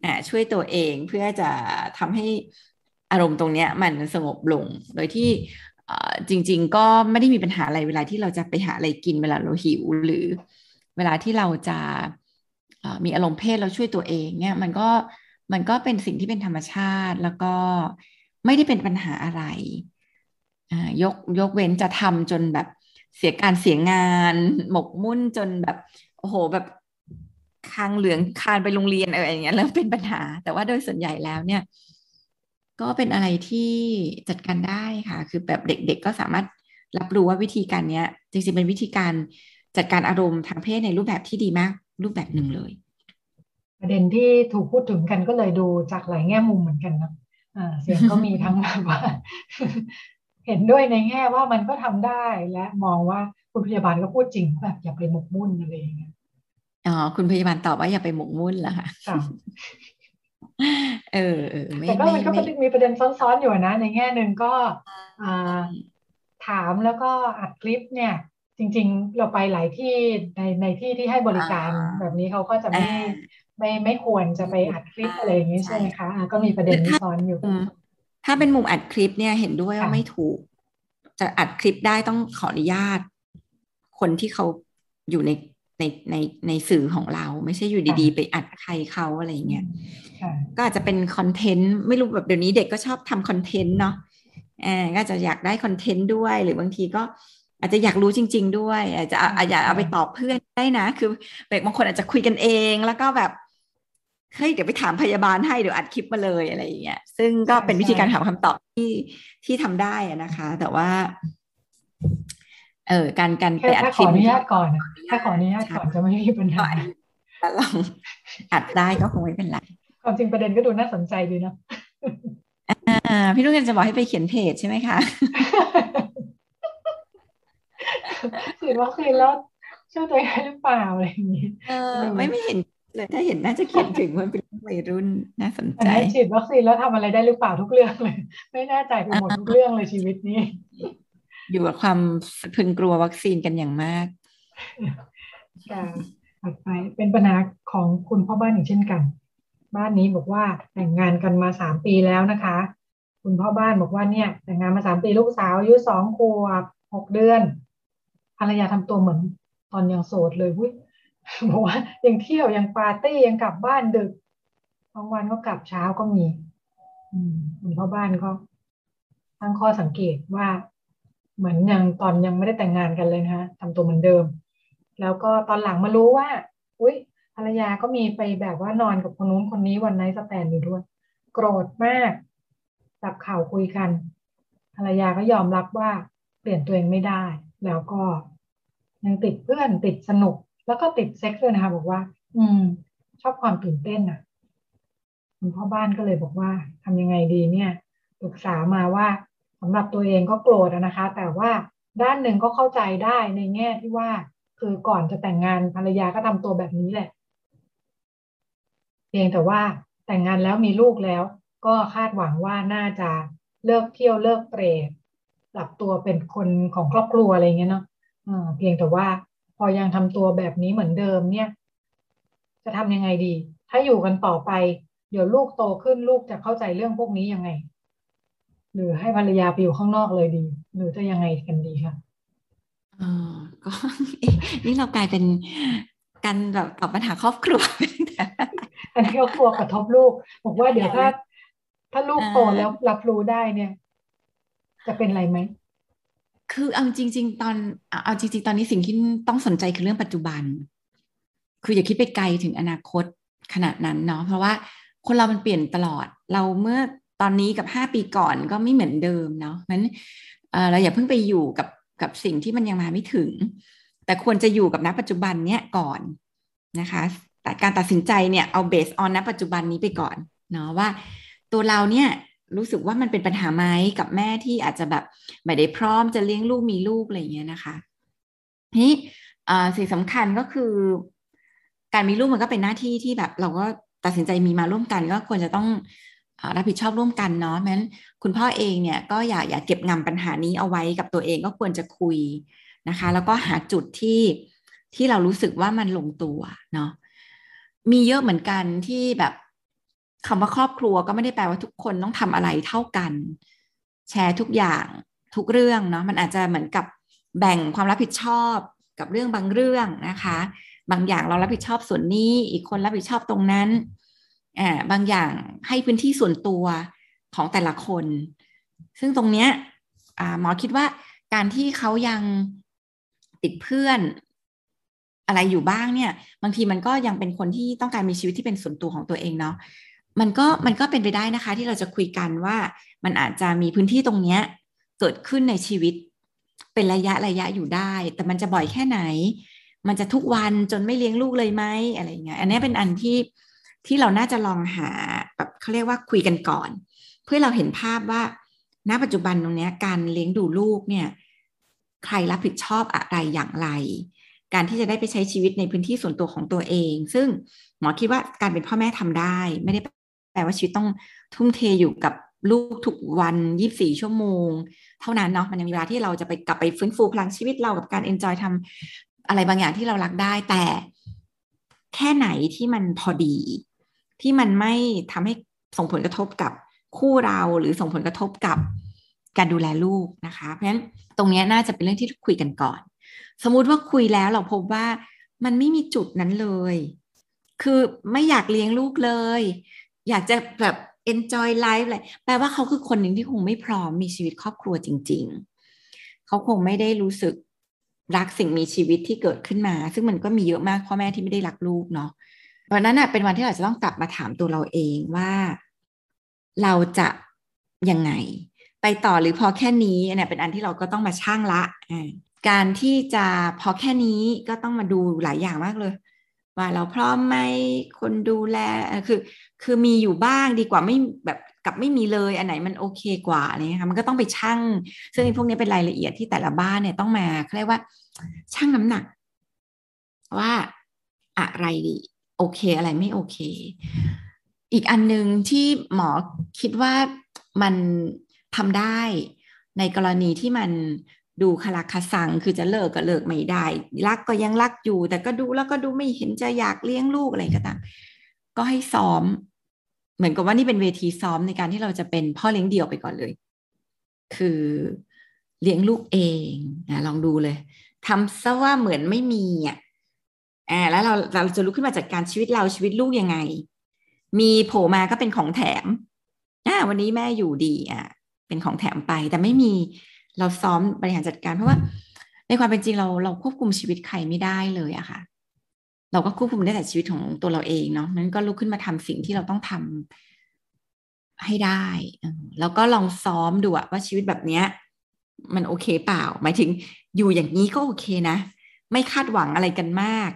อ่าช่วยตัวเองเพื่อจะทำให้อารมณ์ตรงเนี้ยมันสงบลงโดยที่จริงๆก็ไม่ได้มีปัญหาอะไรเวลาที่เราจะไปหาอะไรกินเวลาเราหิวหรือเวลาที่เราจะมีอารมณ์เพศเราช่วยตัวเองเนี่ยมันก็มันก็เป็นสิ่งที่เป็นธรรมชาติแล้วก็ไม่ได้เป็นปัญหาอะไรยกยกเว้นจะทำจนแบบเสียการเสียงานหมกมุ่นจนแบบโอ้โหแบบคางเหลืองคานไปโรงเรียนอะไรอย่างเงี้ยแล้วเป็นปัญหาแต่ว่าโดยส่วนใหญ่แล้วเนี่ยก็เป็นอะไรที่จัดการได้ค่ะคือแบบเด็กๆก็สามารถรับรู้ว่าวิธีการเนี้ยจริงๆเป็นวิธีการจัดการอารมณ์ทางเพศในรูปแบบที่ดีมากรูปแบบหนึ่งเลยประเด็นที่ถูกพูดถึงกันก็เลยดูจากหลายแง่มุมเหมือนกันนะอ่าเสียงก็มีทั้งแบบว่าเห็นด้วยในแง่ว่ามันก็ทำได้และมองว่าคุณพยาบาลก็พูดจริงแบบอย่าไปหมกมุ่นอะไรอย่างเงี้ยอ๋อคุณพยาบาลตอบว่าอย่าไปหมกมุ่นเหรอคะเออแต่ก็มันก็มีประเด็นซ้อนๆอยู่นะในแง่หนึ่งก็ถามแล้วก็อัดคลิปเนี่ยจริงๆเราไปหลายที่ในในที่ที่ให้บริการแบบนี้เขาก็จะไม่ไม่ไม่ควรจะไปอัดคลิปอะไรอย่างนี้ใช่ไหมคะก็มีประเด็นซ้อนอยู่ถ้าเป็นมุมอัดคลิปเนี่ยเห็นด้วยว่าไม่ถูกจะอัดคลิปได้ต้องขออนุญาตคนที่เขาอยู่ในในในในสื่อของเราไม่ใช่อยู่ดีๆไปอัดใครเขาอะไรอย่างเงี้ยก็อาจจะเป็นคอนเทนต์ไม่รู้แบบเดี๋ยวนี้เด็กก็ชอบทำคอนเทนต์เนาะอ่าก็จะอยากได้คอนเทนต์ด้วยหรือบางทีก็อาจจะอยากรู้จริงๆด้วยอาจจะอาจจะเอาไปตอบเพื่อนได้นะคือเด็กบางคนอาจจะคุยกันเองแล้วก็แบบเฮ้ยเดี๋ยวไปถามพยาบาลให้เดี๋ยวอัดคลิปมาเลยอะไรอย่างเงี้ยซึ่งก็เป็นวิธีการหาคำตอบที่ที่ทำได้นะคะแต่ว่าเออการการไปอัดคลิปขออนุญาตก่อนถ้าขออนุญาตก่อนจะไม่มีปัญหาถ้าลองอัดได้ก็คงไม่เป็นไรความจริงประเด็นก็ดูน่าสนใจดีเนาะอ่าพี่ลูกกันจะบอกให้ไปเขียนเพจใช่ไหมคะฉีดวัคซีนแล้วช่วยตัวเองหรือเปล่าอะไรอย่างนี้เออไม่ไม่เห็นเลยถ้าเห็นน่าจะเขียนถึงมันเป็นวัยรุ่นน่าสนใจฉีดวัคซีนแล้วทำอะไรได้หรือเปล่าทุกเรื่องเลยไม่น่าใจไปหมดทุกเรื่องเลยชีวิตนี้อยู่กับความสะพรึงกลัววัคซีนกันอย่างมากค่ะถัดไปเป็นปัญหาของคุณพ่อบ้านอีกเช่นกันบ้านนี้บอกว่าแต่งงานกันมาสามปีแล้วนะคะคุณพ่อบ้านบอกว่าเนี่ยแต่งงานมาสามปีลูกสาวอายุสองขวบหกเดือนภรรยาทำตัวเหมือนตอนยังโสดเลยอุ้ยบอกว่ายังเที่ยวยังปาร์ตี้ยังกลับบ้านดึกบางวันก็กลับเช้าก็มีคุณพ่อบ้านก็ตั้งข้อสังเกตว่าเหมือนยังตอนยังไม่ได้แต่งงานกันเลยนะคะทำตัวเหมือนเดิมแล้วก็ตอนหลังมารู้ว่า อุ้ยภรรยาก็มีไปแบบว่านอนกับคนนู้นคนนี้วันไนท์สแตนด์อยู่ด้วยโกรธมากจับข่าวคุยกันภรรยาก็ยอมรับว่าเปลี่ยนตัวเองไม่ได้แล้วก็ยังติดเพื่อนติดสนุกแล้วก็ติดเซ็กซ์ด้วยนะคะบอกว่าอืมชอบความตื่นเต้นอ่ะคุณพ่อบ้านก็เลยบอกว่าทำยังไงดีเนี่ยปรึกษามาว่าสำหรับตัวเองก็โกรธนะคะแต่ว่าด้านหนึ่งก็เข้าใจได้ในแง่ที่ว่าคือก่อนจะแต่งงานภรรยาก็ทำตัวแบบนี้แหละเพียงแต่ว่าแต่งงานแล้วมีลูกแล้วก็คาดหวังว่าน่าจะเลิกเที่ยวเลิกเตร่ปรับตัวเป็นคนของครอบครัวอะไรเงี้ยเนาะเพียงแต่ว่าพอยังทำตัวแบบนี้เหมือนเดิมเนี่ยจะทำยังไงดีถ้าอยู่กันต่อไปเดี๋ยวลูกโตขึ้นลูกจะเข้าใจเรื่องพวกนี้ยังไงหรือให้ภรรยาไปอยู่ข้างนอกเลยดีหรือจะยังไงกันดีคะอ่าก็นี่เรากลายเป็นกันแบบตอบปัญหาครอบครัวอันนี้ครอบครัวกระทบลูกบอกว่าเดี๋ยวถ้าถ้าลูกโตแล้วรับรู้ได้เนี่ยจะเป็นไรไหมคือเอาจริงๆตอนเอาจริงๆตอนนี้สิ่งที่ต้องสนใจคือเรื่องปัจจุบันคืออย่าคิดไปไกลถึงอนาคตขนาดนั้นเนาะเพราะว่าคนเรามันเปลี่ยนตลอดเราเมื่อตอนนี้กับห้าปีก่อนก็ไม่เหมือนเดิมเนาะงั้นเอ่อเราอย่าเพิ่งไปอยู่กับกับสิ่งที่มันยังมาไม่ถึงแต่ควรจะอยู่กับณปัจจุบันเนี้ยก่อนนะคะแต่การตัดสินใจเนี่ยเอาเบสออนณปัจจุบันนี้ไปก่อนเนาะว่าตัวเราเนี่ยรู้สึกว่ามันเป็นปัญหาไหมกับแม่ที่อาจจะแบบไม่ได้พร้อมจะเลี้ยงลูกมีลูกอะไรอย่างเงี้ยนะคะทีนี้สิ่งสำคัญก็คือการมีลูกมันก็เป็นหน้าที่ที่แบบเราก็ตัดสินใจมีมาร่วมกันก็ควรจะต้องรับผิดชอบร่วมกันเนาะเพราะฉะนั้นคุณพ่อเองเนี่ยก็อย่าอย่าเก็บงำปัญหานี้เอาไว้กับตัวเองก็ควรจะคุยนะคะแล้วก็หาจุดที่ที่เรารู้สึกว่ามันลงตัวเนาะมีเยอะเหมือนกันที่แบบคำว่าครอบครัวก็ไม่ได้แปลว่าทุกคนต้องทำอะไรเท่ากันแชร์ทุกอย่างทุกเรื่องเนาะมันอาจจะเหมือนกับแบ่งความรับผิดชอบกับเรื่องบางเรื่องนะคะบางอย่างเรารับผิดชอบส่วนนี้อีกคนรับผิดชอบตรงนั้นอ่าบางอย่างให้พื้นที่ส่วนตัวของแต่ละคนซึ่งตรงเนี้ยอ่าหมอคิดว่าการที่เขายังติดเพื่อนอะไรอยู่บ้างเนี่ยบางทีมันก็ยังเป็นคนที่ต้องการมีชีวิตที่เป็นส่วนตัวของตัวเองเนาะมันก็มันก็เป็นไปได้นะคะที่เราจะคุยกันว่ามันอาจจะมีพื้นที่ตรงเนี้ยเกิดขึ้นในชีวิตเป็นระยะระยะอยู่ได้แต่มันจะบ่อยแค่ไหนมันจะทุกวันจนไม่เลี้ยงลูกเลยไหมอะไรเงี้ยอันนี้เป็นอันที่ที่เราน่าจะลองหาแบบเขาเรียกว่าคุยกันก่อนเพื่อเราเห็นภาพว่าณปัจจุบันตรงนี้การเลี้ยงดูลูกเนี่ยใครรับผิดชอบอะไรอย่างไรการที่จะได้ไปใช้ชีวิตในพื้นที่ส่วนตัวของตัวเองซึ่งหมอคิดว่าการเป็นพ่อแม่ทำได้ไม่ได้แปลว่าชีวิตต้องทุ่มเทอยู่กับลูกทุกวันยี่สิบสี่ชั่วโมงเท่านั้นเนาะมันยังมีเวลาที่เราจะไปกลับไปฟื้นฟูพลังชีวิตเรากับการเอนจอยทำอะไรบางอย่างที่เรารักได้แต่แค่ไหนที่มันพอดีที่มันไม่ทำให้ส่งผลกระทบกับคู่เราหรือส่งผลกระทบกับการดูแลลูกนะคะเพราะฉะนั้นตรงนี้น่าจะเป็นเรื่องที่คุยกันก่อนสมมุติว่าคุยแล้วเราพบว่ามันไม่มีจุดนั้นเลยคือไม่อยากเลี้ยงลูกเลยอยากจะแบบ enjoy life เลยแปลว่าเขาคือคนหนึ่งที่คงไม่พร้อมมีชีวิตครอบครัวจริงๆเขาคงไม่ได้รู้สึกรักสิ่งมีชีวิตที่เกิดขึ้นมาซึ่งมันก็มีเยอะมากพ่อแม่ที่ไม่ได้รักลูกเนาะวันนั้นน่ะเป็นวันที่เราจะต้องกลับมาถามตัวเราเองว่าเราจะยังไงไปต่อหรือพอแค่นี้เนี่ยเป็นอันที่เราก็ต้องมาชั่งละการที่จะพอแค่นี้ก็ต้องมาดูหลายอย่างมากเลยว่าเราพร้อมไหมคนดูแลคือคือมีอยู่บ้างดีกว่าไม่แบบกับไม่มีเลยอันไหนมันโอเคกว่าอะไรเงี้ยค่ะมันก็ต้องไปชั่งซึ่งพวกนี้เป็นรายละเอียดที่แต่ละบ้านเนี่ยต้องมาเรียกว่าชั่งน้ำหนักว่าอะไรดีโอเคอะไรไม่โอเคอีกอันนึงที่หมอคิดว่ามันทำได้ในกรณีที่มันดูคลาคสังคือจะเลิกก็เลิกไม่ได้รักก็ยังรักอยู่แต่ก็ดูแล้วก็ดูไม่เห็นจะอยากเลี้ยงลูกอะไรก็ตามก็ให้ซ้อมเหมือนกับว่านี่เป็นเวทีซ้อมในการที่เราจะเป็นพ่อเลี้ยงเดี่ยวไปก่อนเลยคือเลี้ยงลูกเองนะลองดูเลยทำซะว่าเหมือนไม่มีอ่ะอ่าแล้วเราเราจะลุกขึ้นมาจัดการชีวิตเราชีวิตลูกยังไงมีโผล่มาก็เป็นของแถมอ่าวันนี้แม่อยู่ดีอ่ะเป็นของแถมไปแต่ไม่มีเราซ้อมบริหารจัดการเพราะว่าในความเป็นจริงเราเราควบคุมชีวิตใครไม่ได้เลยอะค่ะ เราก็ควบคุมได้แต่ชีวิตของตัวเราเองเนาะนั้นก็ลุกขึ้นมาทำสิ่งที่เราต้องทำให้ได้แล้วก็ลองซ้อมดูว่าชีวิตแบบเนี้ยมันโอเคเปล่าหมายถึงอยู่อย่างนี้ก็โอเคนะไม่คาดหวังอะไรกันมาก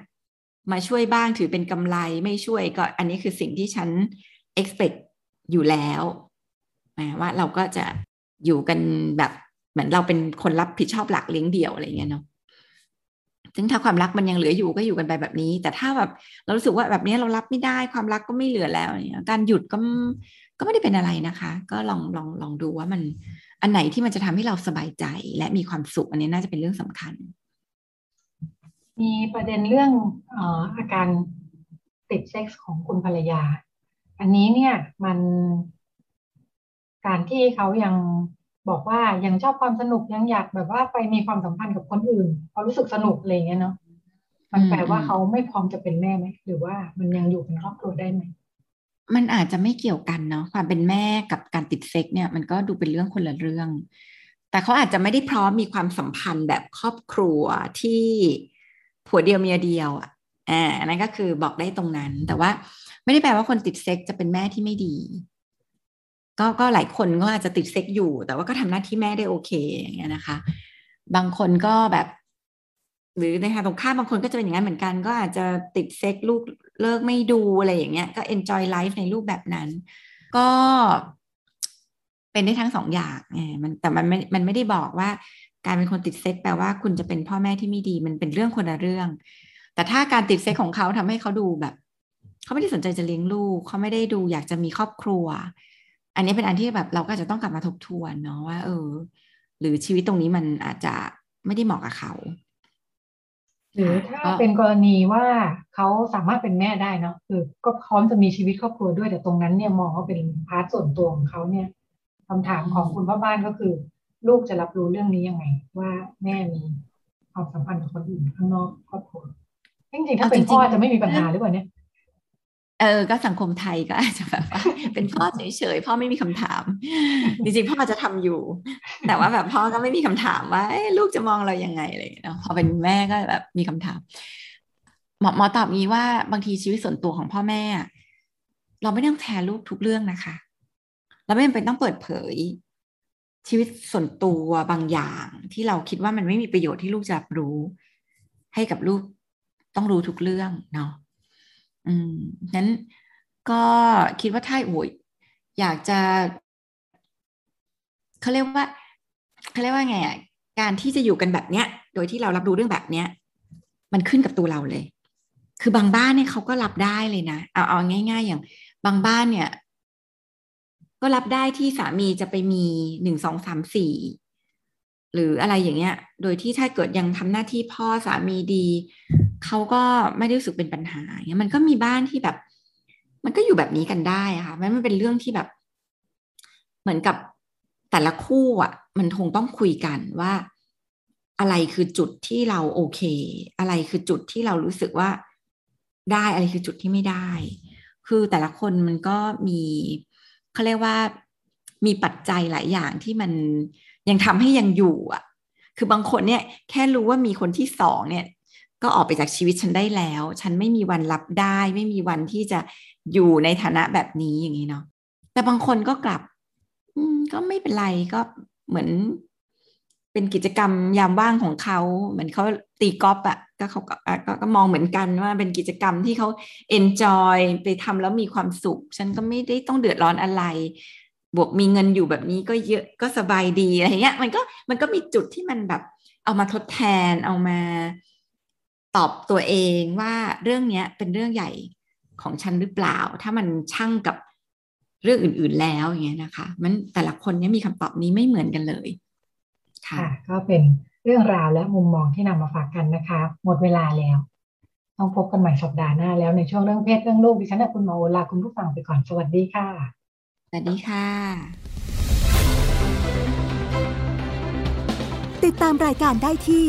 มาช่วยบ้างถือเป็นกำไรไม่ช่วยก็อันนี้คือสิ่งที่ฉัน expect อยู่แล้วว่าเราก็จะอยู่กันแบบเหมือนเราเป็นคนรับผิดชอบหลักเลี้ยงเดี่ยวอะไรเงี้ยเนาะถึงถ้าความรักมันยังเหลืออยู่ก็อยู่กันไปแบบนี้แต่ถ้าแบบเรารู้สึกว่าแบบนี้เรารับไม่ได้ความรักก็ไม่เหลือแล้วการหยุดก็ก็ไม่ได้เป็นอะไรนะคะก็ลองลองลองดูว่ามันอันไหนที่มันจะทำให้เราสบายใจและมีความสุขอันนี้น่าจะเป็นเรื่องสำคัญมีประเด็นเรื่อง อ, อ, อาการติดเซ็กส์ของคุณภรรยาอันนี้เนี่ยมันการที่เขายังบอกว่ายังชอบความสนุกยังอยากแบบว่าไปมีความสัมพันธ์กับคนอื่นพอรู้สึกสนุกอะไรเงี้ยเนาะมันแปลว่าเขาไม่พร้อมจะเป็นแม่ไหมหรือว่ามันยังอยู่เป็นครอบครัวได้ไหมมันอาจจะไม่เกี่ยวกันเนาะความเป็นแม่กับการติดเซ็กเนี่ยมันก็ดูเป็นเรื่องคนละเรื่องแต่เขาอาจจะไม่ได้พร้อมมีความสัมพันธ์แบบครอบครัวที่ผัวเดียวเมียเดียวอ่ะอ่านั่นก็คือบอกได้ตรงนั้นแต่ว่าไม่ได้แปลว่าคนติดเซ็กจะเป็นแม่ที่ไม่ดีก็ก็หลายคนก็อาจจะติดเซ็กอยู่แต่ว่าก็ทำหน้าที่แม่ได้โอเคอย่างเงี้ยนะคะบางคนก็แบบหรือในทางตรงข้ามบางคนก็จะเป็นอย่างนั้นเหมือนกันก็อาจจะติดเซ็กลูกเลิกไม่ดูอะไรอย่างเงี้ยก็ enjoy life ในรูปแบบนั้นก็เป็นได้ทั้งสองอย่างไงมันแต่มันไม่มันไม่ได้บอกว่าการเป็นคนติดเซ็กแปลว่าคุณจะเป็นพ่อแม่ที่ไม่ดีมันเป็นเรื่องคนละเรื่องแต่ถ้าการติดเซ็กของเขาทำให้เขาดูแบบเขาไม่ได้สนใจจะเลี้ยงลูกเขาไม่ได้ดูอยากจะมีครอบครัวอันนี้เป็นอันที่แบบเราก็จะต้องกลับมาทบทวนเนาะว่าเออหรือชีวิตตรงนี้มันอาจจะไม่ได้เหมาะกับเขาหรือถ้าเป็นกรณีว่าเขาสามารถเป็นแม่ได้เนาะคือก็พร้อมจะมีชีวิตครอบครัวด้วยแต่ตรงนั้นเนี่ยมองว่าเป็นพาร์ทส่วนตัวของเขาเนี่ยคำถามของคุณพ่อบ้านก็คือลูกจะรับรู้เรื่องนี้ยังไงว่าแม่มีความสัมพันธ์กับคนอื่นข้างนอกครอบครัวจริงๆถ้าเป็นพ่อจะไม่มีปัญหาหรือเปล่าเนี่ยเออก็สังคมไทยก็อาจจะแบบว่าเป็นพ่อเฉยๆพ่อไม่มีคำถามจริงๆพ่อจะทำอยู่แต่ว่าแบบพ่อก็ไม่มีคำถามว่าลูกจะมองเรายังไงอะไรเนาะพอเป็นแม่ก็แบบมีคำถามหมอหมอตอบงี้ว่าบางทีชีวิตส่วนตัวของพ่อแม่เราไม่ต้องแชร์ลูกทุกเรื่องนะคะเราไม่จำเป็นต้องเปิดเผยชีวิตส่วนตัวบางอย่างที่เราคิดว่ามันไม่มีประโยชน์ที่ลูกจะรู้ให้กับลูกต้องรู้ทุกเรื่องเนาะอืมนั้นก็คิดว่าถ้าโอยอยากจะเขาเรียกว่าเขาเรียกว่าไงอ่ะการที่จะอยู่กันแบบเนี้ยโดยที่เรารับรู้เรื่องแบบเนี้ยมันขึ้นกับตัวเราเลยคือบางบ้านเนี่ยเขาก็รับได้เลยนะเอาเอาง่ายๆอย่างบางบ้านเนี่ยก็รับได้ที่สามีจะไปมีหนึ่งสองสามสี่หรืออะไรอย่างเงี้ยโดยที่ถ้าเกิดยังทำหน้าที่พ่อสามีดีเขาก็ไม่ได้รู้สึกเป็นปัญหาเงี้ยมันก็มีบ้านที่แบบมันก็อยู่แบบนี้กันได้ค่ะมันมันเป็นเรื่องที่แบบเหมือนกับแต่ละคู่อ่ะมันคงต้องคุยกันว่าอะไรคือจุดที่เราโอเคอะไรคือจุดที่เรารู้สึกว่าได้อะไรคือจุดที่ไม่ได้คือแต่ละคนมันก็มีเขาเรียกว่ามีปัจจัยหลายอย่างที่มันยังทำให้ยังอยู่อ่ะคือบางคนเนี่ยแค่รู้ว่ามีคนที่สองเนี่ยก็ออกไปจากชีวิตฉันได้แล้วฉันไม่มีวันรับได้ไม่มีวันที่จะอยู่ในฐานะแบบนี้อย่างนี้เนาะแต่บางคนก็กลับก็ไม่เป็นไรก็เหมือนเป็นกิจกรรมยามว่างของเขาเหมือนเขาตีกอล์ฟอ่ะก็เขาก็มองเหมือนกันว่าเป็นกิจกรรมที่เขาเอนจอยไปทำแล้วมีความสุขฉันก็ไม่ได้ต้องเดือดร้อนอะไรบวกมีเงินอยู่แบบนี้ก็เยอะก็สบายดีอะไรเงี้ยมันก็มันก็มีจุดที่มันแบบเอามาทดแทนเอามาตอบตัวเองว่าเรื่องนี้เป็นเรื่องใหญ่ของฉันหรือเปล่าถ้ามันช่างกับเรื่องอื่นๆแล้วอย่างเงี้ยนะคะมันแต่ละคนเนี่ยมีคำตอบนี้ไม่เหมือนกันเลยค่ะก็เป็นเรื่องราวและมุมมองที่นำมาฝากกันนะคะหมดเวลาแล้วต้องพบกันใหม่สัปดาห์หน้าแล้วในช่วงเรื่องเพศเรื่องลูกดิฉันคุณหมอโอลาคุณผู้ฟังไปก่อนสวัสดีค่ะสวัสดีค่ะติดตามรายการได้ที่